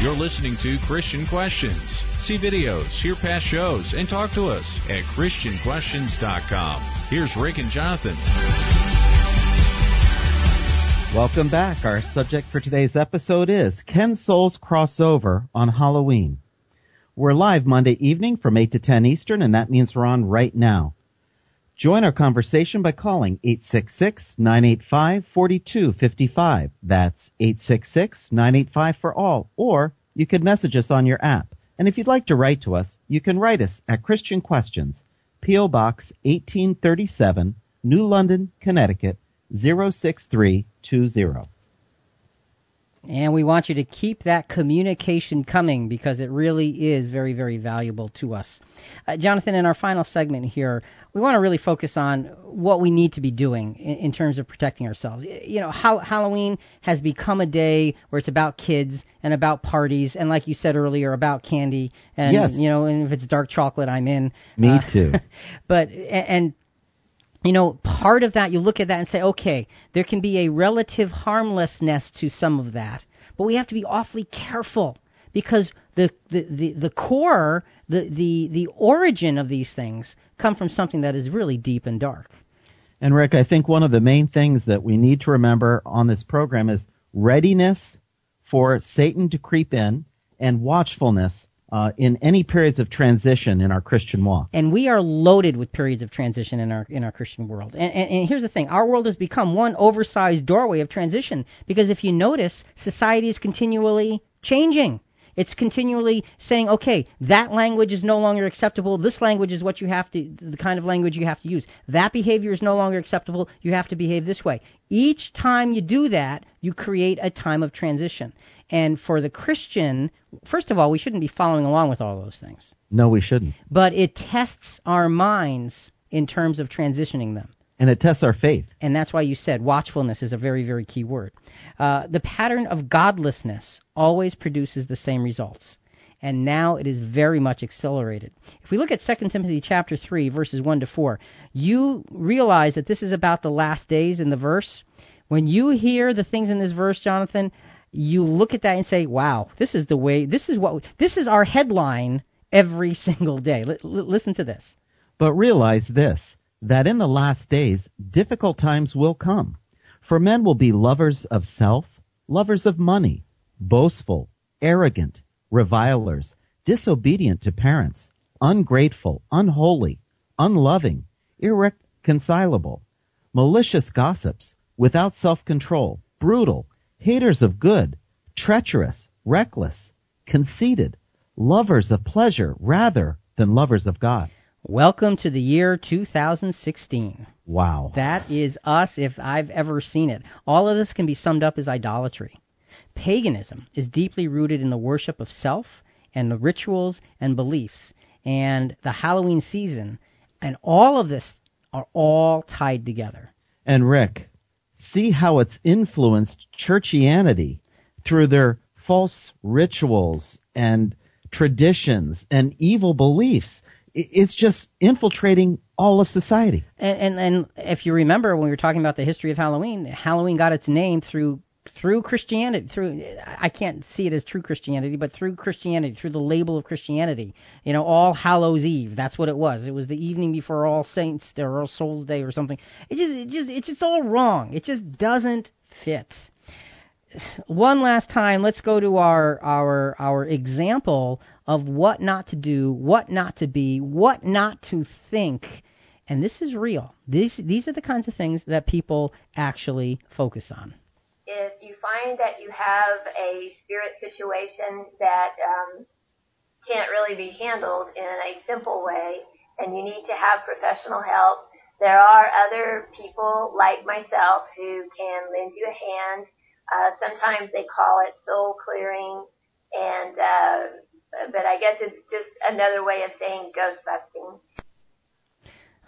You're listening to Christian Questions. See videos, hear past shows, and talk to us at ChristianQuestions.com. Here's Rick and Jonathan. Welcome back. Our subject for today's episode is, Can Souls Cross Over on Halloween? We're live Monday evening from 8 to 10 Eastern, and that means we're on right now. Join our conversation by calling 866-985-4255. That's 866-985 for all, or you could message us on your app. And if you'd like to write to us, you can write us at Christian Questions, P.O. Box 1837, New London, Connecticut, 06320. And we want you to keep that communication coming because it really is very, very valuable to us. Jonathan, in our final segment here, we want to really focus on what we need to be doing in terms of protecting ourselves. You know, Halloween has become a day where it's about kids and about parties and, like you said earlier, about candy. And, yes. You know, and if it's dark chocolate, I'm in. Me too. You know, part of that, you look at that and say, okay, there can be a relative harmlessness to some of that, but we have to be awfully careful because the core, the origin of these things come from something that is really deep and dark. And Rick, I think one of the main things that we need to remember on this program is readiness for Satan to creep in and watchfulness in any periods of transition in our Christian walk. And we are loaded with periods of transition in our Christian world. And here's the thing. Our world has become one oversized doorway of transition because if you notice, society is continually changing. It's continually saying, okay, that language is no longer acceptable. This language is what you have to, the kind of language you have to use. That behavior is no longer acceptable. You have to behave this way. Each time you do that, you create a time of transition. And for the Christian, first of all, we shouldn't be following along with all those things. No, we shouldn't. But it tests our minds in terms of transitioning them. And it tests our faith. And that's why you said watchfulness is a very, very key word. The pattern of godlessness always produces the same results. And now it is very much accelerated. If we look at 2 Timothy chapter 3, verses 1 to 4, you realize that this is about the last days in the verse. When you hear the things in this verse, Jonathan, you look at that and say, wow, this is the way, this is our headline every single day. Listen to this. But realize this, that in the last days, difficult times will come. For men will be lovers of self, lovers of money, boastful, arrogant, revilers, disobedient to parents, ungrateful, unholy, unloving, irreconcilable, malicious gossips, without self-control, brutal, haters of good, treacherous, reckless, conceited, lovers of pleasure rather than lovers of God. Welcome to the year 2016. Wow. That is us if I've ever seen it. All of this can be summed up as idolatry. Paganism is deeply rooted in the worship of self and the rituals and beliefs. And the Halloween season and all of this are all tied together. And Rick, see how it's influenced churchianity through their false rituals and traditions and evil beliefs. It's just infiltrating all of society. And if you remember when we were talking about the history of Halloween, Halloween got its name through Christianity. I can't see it as true Christianity, but through Christianity, through the label of Christianity. You know, All Hallows Eve, that's what it was. It was the evening before All Saints Day or All Souls Day or something. It's all wrong. It just doesn't fit. One last time, let's go to our example of what not to do, what not to be, what not to think. And this is real. These are the kinds of things that people actually focus on. If you find that you have a spirit situation that can't really be handled in a simple way and you need to have professional help, there are other people like myself who can lend you a hand. Sometimes they call it soul clearing, and but I guess it's just another way of saying ghost busting.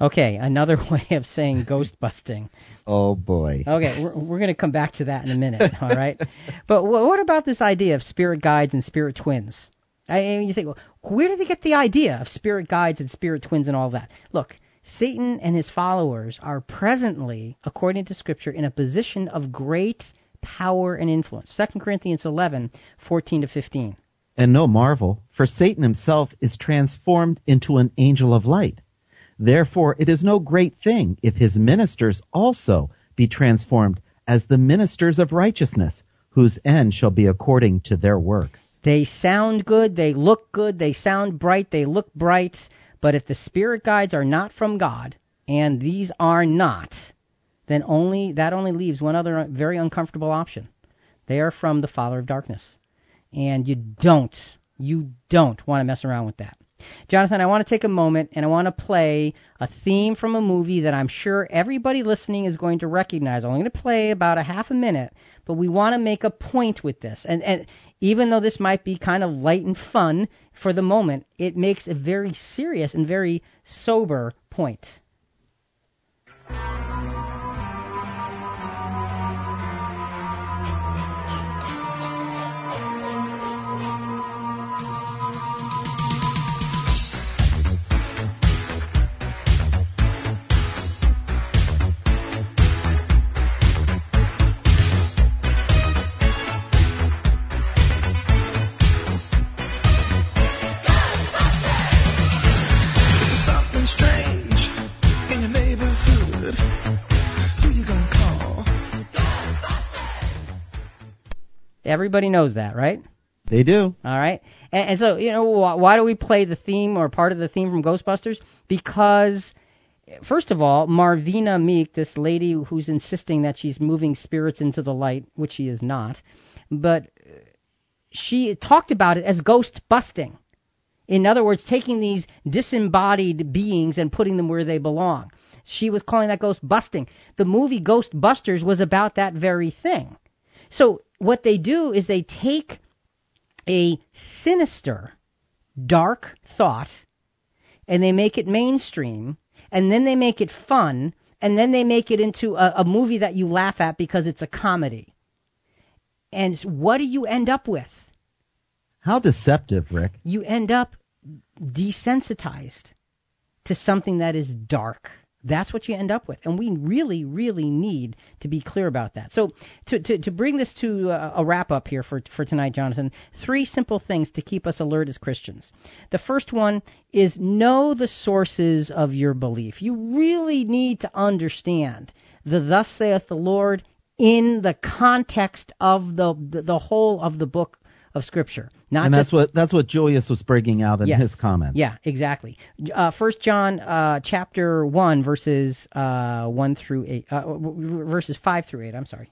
Okay, another way of saying ghost busting. Oh, boy. Okay, we're going to come back to that in a minute, all right? But what about this idea of spirit guides and spirit twins? I mean, you think, well, where did they get the idea of spirit guides and spirit twins and all that? Look, Satan and his followers are presently, according to Scripture, in a position of great power and influence. 2 Corinthians 11:14-15. And no marvel, for Satan himself is transformed into an angel of light. Therefore, it is no great thing if his ministers also be transformed as the ministers of righteousness, whose end shall be according to their works. They sound good, they look good, they sound bright, they look bright. But if the spirit guides are not from God, and these are not, then that only leaves one other very uncomfortable option. They are from the Father of Darkness. And you don't want to mess around with that. Jonathan, I want to take a moment and I want to play a theme from a movie that I'm sure everybody listening is going to recognize. I'm only going to play about a half a minute, but we want to make a point with this. And even though this might be kind of light and fun for the moment, it makes a very serious and very sober point. Everybody knows that, right? They do. All right. And so, you know, why do we play the theme or part of the theme from Ghostbusters? Because, first of all, Marvina Meek, this lady who's insisting that she's moving spirits into the light, which she is not, but she talked about it as ghost busting. In other words, taking these disembodied beings and putting them where they belong. She was calling that ghost busting. The movie Ghostbusters was about that very thing. So what they do is they take a sinister, dark thought, and they make it mainstream, and then they make it fun, and then they make it into a movie that you laugh at because it's a comedy. And what do you end up with? How deceptive, Rick. You end up desensitized to something that is dark. That's what you end up with, and we really, really need to be clear about that. So to bring this to a wrap-up here for tonight, Jonathan, three simple things to keep us alert as Christians. The first one is know the sources of your belief. You really need to understand the thus saith the Lord in the context of the whole of the book of Scripture. That's what Julius was bringing out in his comments. Yeah, exactly. 1 John chapter 1, verses 5 through 8, I'm sorry.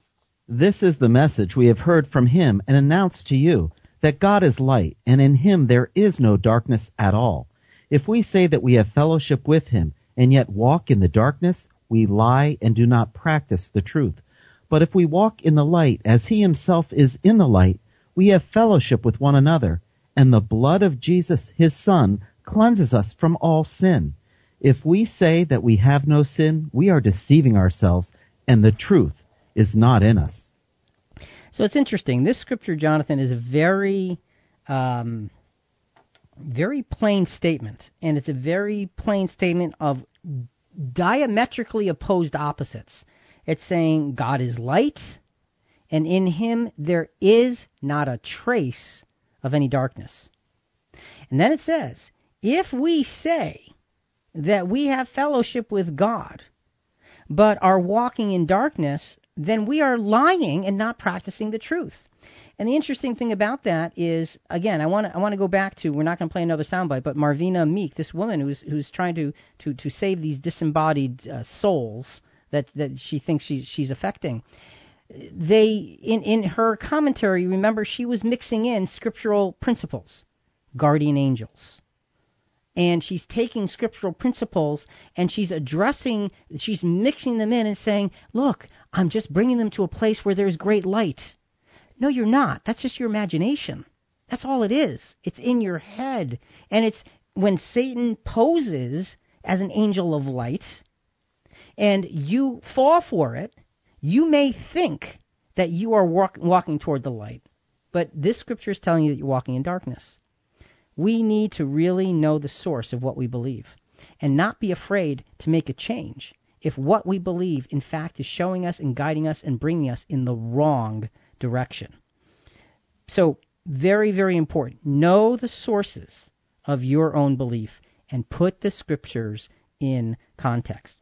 This is the message we have heard from him and announced to you, that God is light, and in him there is no darkness at all. If we say that we have fellowship with him, and yet walk in the darkness, we lie and do not practice the truth. But if we walk in the light, as he himself is in the light, we have fellowship with one another, and the blood of Jesus, his Son, cleanses us from all sin. If we say that we have no sin, we are deceiving ourselves, and the truth is not in us. So it's interesting. This scripture, Jonathan, is a very plain statement, and it's a very plain statement of diametrically opposed opposites. It's saying God is light, and in him there is not a trace of any darkness. And then it says, if we say that we have fellowship with God, but are walking in darkness, then we are lying and not practicing the truth. And the interesting thing about that is, again, I want to go back to, we're not going to play another soundbite, but Marvina Meek, this woman who's trying to save these disembodied souls that she thinks she's affecting. in her commentary, remember, she was mixing in scriptural principles, guardian angels. And she's taking scriptural principles and she's mixing them in and saying, look, I'm just bringing them to a place where there's great light. No, you're not. That's just your imagination. That's all it is. It's in your head. And it's when Satan poses as an angel of light and you fall for it, you may think that you are walking toward the light. But this scripture is telling you that you're walking in darkness. We need to really know the source of what we believe and not be afraid to make a change if what we believe, in fact, is showing us and guiding us and bringing us in the wrong direction. So, very, very important. Know the sources of your own belief and put the scriptures in context.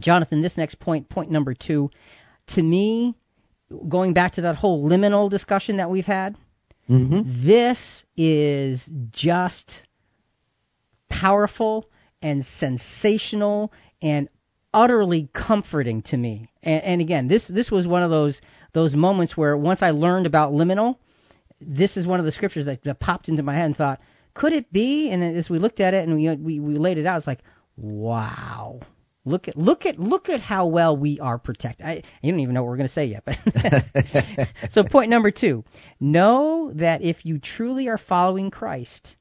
Jonathan, this next point, point number 2, to me, going back to that whole liminal discussion that we've had, this is just powerful and sensational and utterly comforting to me. And again, this was one of those moments where once I learned about liminal, this is one of the scriptures that popped into my head and thought, could it be? And as we looked at it and we laid it out, it's like, wow. Look at how well we are protected. You don't even know what we're going to say yet. But so point number 2, know that if you truly are following Christ,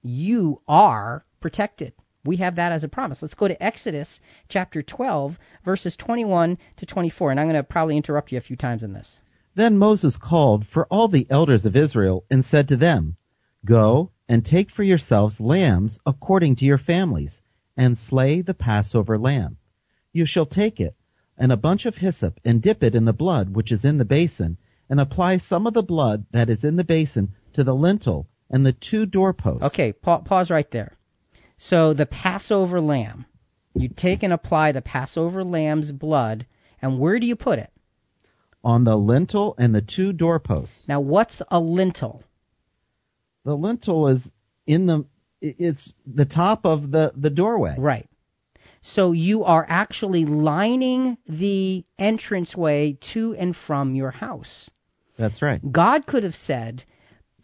you are protected. We have that as a promise. Let's go to Exodus chapter 12, verses 21 to 24. And I'm going to probably interrupt you a few times in this. Then Moses called for all the elders of Israel and said to them, "Go and take for yourselves lambs according to your families, and slay the Passover lamb. You shall take it, and a bunch of hyssop, and dip it in the blood which is in the basin, and apply some of the blood that is in the basin to the lintel and the 2 doorposts." Okay, pause right there. So the Passover lamb. You take and apply the Passover lamb's blood, and where do you put it? On the lintel and the 2 doorposts. Now, what's a lintel? The lintel is in the... It's the top of the doorway. Right. So you are actually lining the entranceway to and from your house. That's right. God could have said,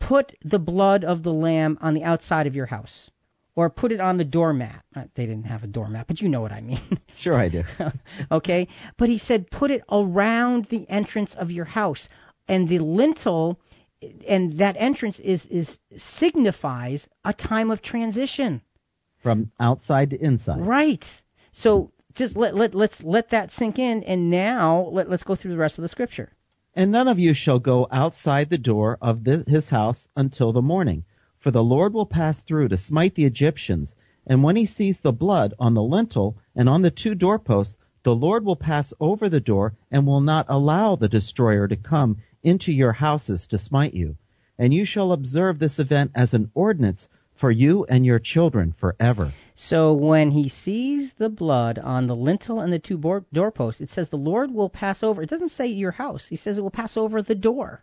put the blood of the lamb on the outside of your house, or put it on the doormat. They didn't have a doormat, but you know what I mean. Sure I do. Okay. But he said, put it around the entrance of your house, and the lintel... And that entrance is signifies a time of transition. From outside to inside. Right. So just let's let that sink in, and now let's go through the rest of the scripture. "And none of you shall go outside the door of his house until the morning, for the Lord will pass through to smite the Egyptians, and when he sees the blood on the lintel and on the 2 doorposts, the Lord will pass over the door and will not allow the destroyer to come into your houses to smite you. And you shall observe this event as an ordinance for you and your children forever." So when he sees the blood on the lintel and the 2 doorposts, it says the Lord will pass over. It doesn't say your house. He says it will pass over the door.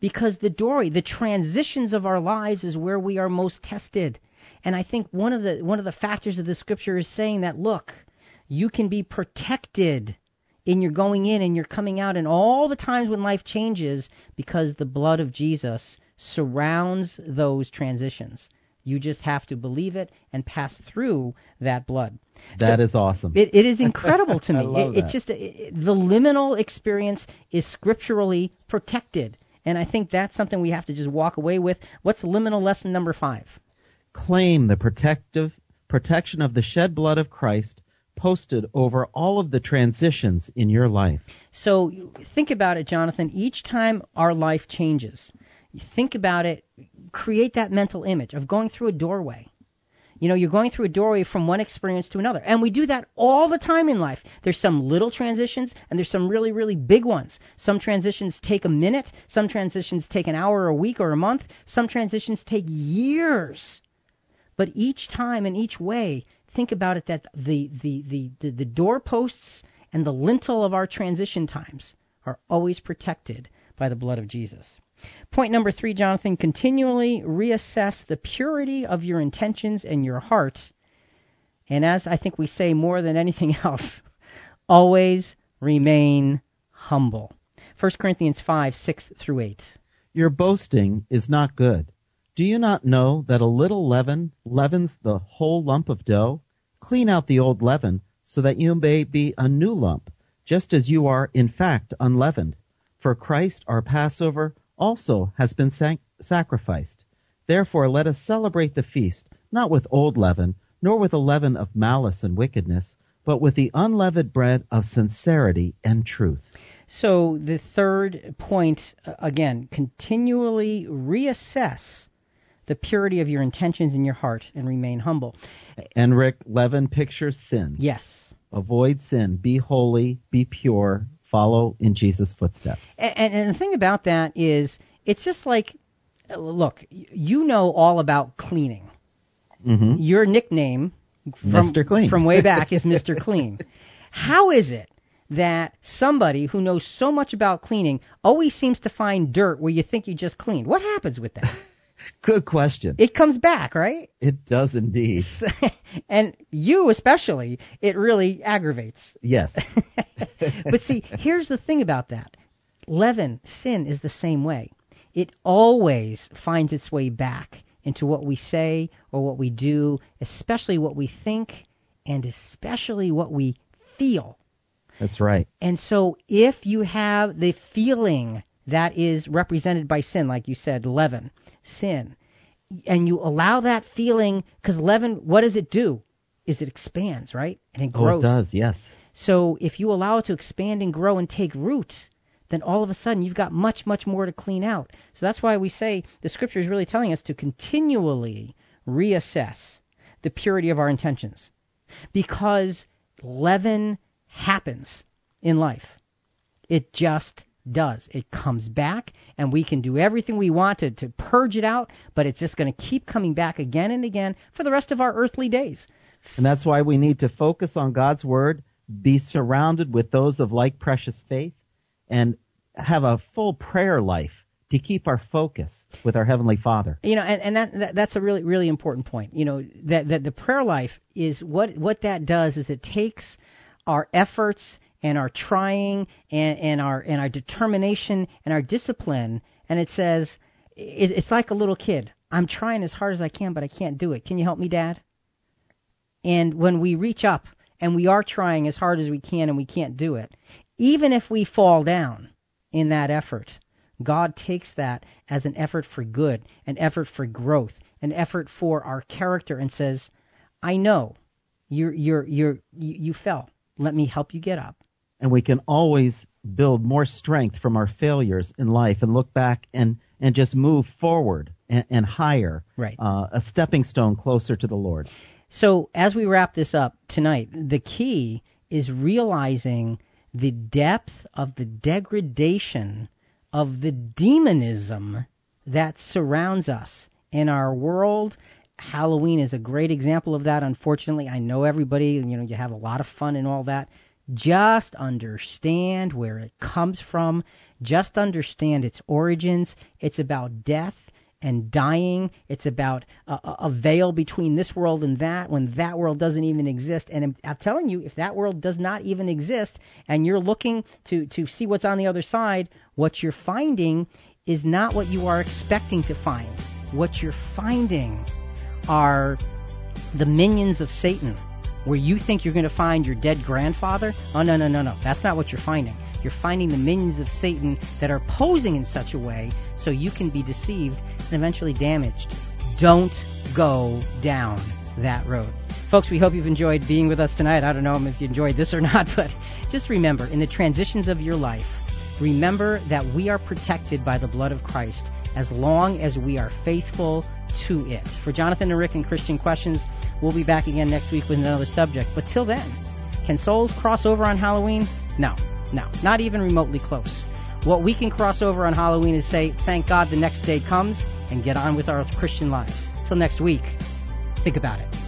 Because the door, the transitions of our lives is where we are most tested. And I think one of the factors of the scripture is saying that, look, you can be protected in your going in and your coming out and all the times when life changes because the blood of Jesus surrounds those transitions. You just have to believe it and pass through that blood. That is awesome. It is incredible to me. I love that. It's just the liminal experience is scripturally protected. And I think that's something we have to just walk away with. What's liminal lesson number 5? Claim the protection of the shed blood of Christ posted over all of the transitions in your life. So think about it, Jonathan. Each time our life changes, think about it, create that mental image of going through a doorway. You know, you're going through a doorway from one experience to another. And we do that all the time in life. There's some little transitions, and there's some really, really big ones. Some transitions take a minute. Some transitions take an hour, a week, or a month. Some transitions take years. But each time and each way, think about it that the doorposts and the lintel of our transition times are always protected by the blood of Jesus. Point number 3, Jonathan, continually reassess the purity of your intentions and your heart. And as I think we say more than anything else, always remain humble. 1 Corinthians 5, 6 through 8. Your boasting is not good. Do you not know that a little leaven leavens the whole lump of dough? Clean out the old leaven, so that you may be a new lump, just as you are, in fact, unleavened. For Christ, our Passover, also has been sacrificed. Therefore let us celebrate the feast, not with old leaven, nor with the leaven of malice and wickedness, but with the unleavened bread of sincerity and truth. So the third point, again, continually reassess the purity of your intentions in your heart and remain humble. And Rick, leaven pictures sin. Yes. Avoid sin. Be holy. Be pure. Follow in Jesus' footsteps. And the thing about that is, it's just like, look, you know all about cleaning. Mm-hmm. Your nickname from way back is Mr. Clean. How is it that somebody who knows so much about cleaning always seems to find dirt where you think you just cleaned? What happens with that? Good question. It comes back, right? It does indeed. And you especially, it really aggravates. Yes. But see, here's the thing about that. Leaven, sin, is the same way. It always finds its way back into what we say or what we do, especially what we think and especially what we feel. That's right. And so if you have the feeling that is represented by sin, like you said, leaven, sin, and you allow that feeling, because leaven, what does it do? Is it expands, right? And it grows. Oh, it does, yes. So if you allow it to expand and grow and take root, then all of a sudden you've got much, much more to clean out. So that's why we say the Scripture is really telling us to continually reassess the purity of our intentions, because leaven happens in life. It just does. It comes back, and we can do everything we want to purge it out, but it's just going to keep coming back again and again for the rest of our earthly days. And that's why we need to focus on God's Word, be surrounded with those of like precious faith, and have a full prayer life to keep our focus with our Heavenly Father. You know, and that's a really, really important point. You know, that the prayer life is what that does is it takes our efforts and our trying and our determination and our discipline, and it says, it's like a little kid. I'm trying as hard as I can, but I can't do it. Can you help me, Dad? And when we reach up and we are trying as hard as we can and we can't do it, even if we fall down in that effort, God takes that as an effort for good, an effort for growth, an effort for our character, and says, I know you fell. Let me help you get up. And we can always build more strength from our failures in life and look back and just move forward and higher, right? A stepping stone closer to the Lord. So as we wrap this up tonight, the key is realizing the depth of the degradation of the demonism that surrounds us in our world. Halloween is a great example of that, unfortunately. I know everybody, you have a lot of fun and all that. Just understand where it comes from. Just understand its origins. It's about death and dying. It's about a veil between this world and that, when that world doesn't even exist. And I'm telling you, if that world does not even exist and you're looking to see what's on the other side, what you're finding is not what you are expecting to find. What you're finding are the minions of Satan, where you think you're going to find your dead grandfather. Oh, no. That's not what you're finding. You're finding the minions of Satan that are posing in such a way so you can be deceived and eventually damaged. Don't go down that road. Folks, we hope you've enjoyed being with us tonight. I don't know if you enjoyed this or not, but just remember, in the transitions of your life, remember that we are protected by the blood of Christ as long as we are faithful to it. For Jonathan and Rick and Christian Questions, we'll be back again next week with another subject. But till then, can souls cross over on Halloween? No, not even remotely close. What we can cross over on Halloween is say, thank God the next day comes, and get on with our Christian lives. Till next week, think about it.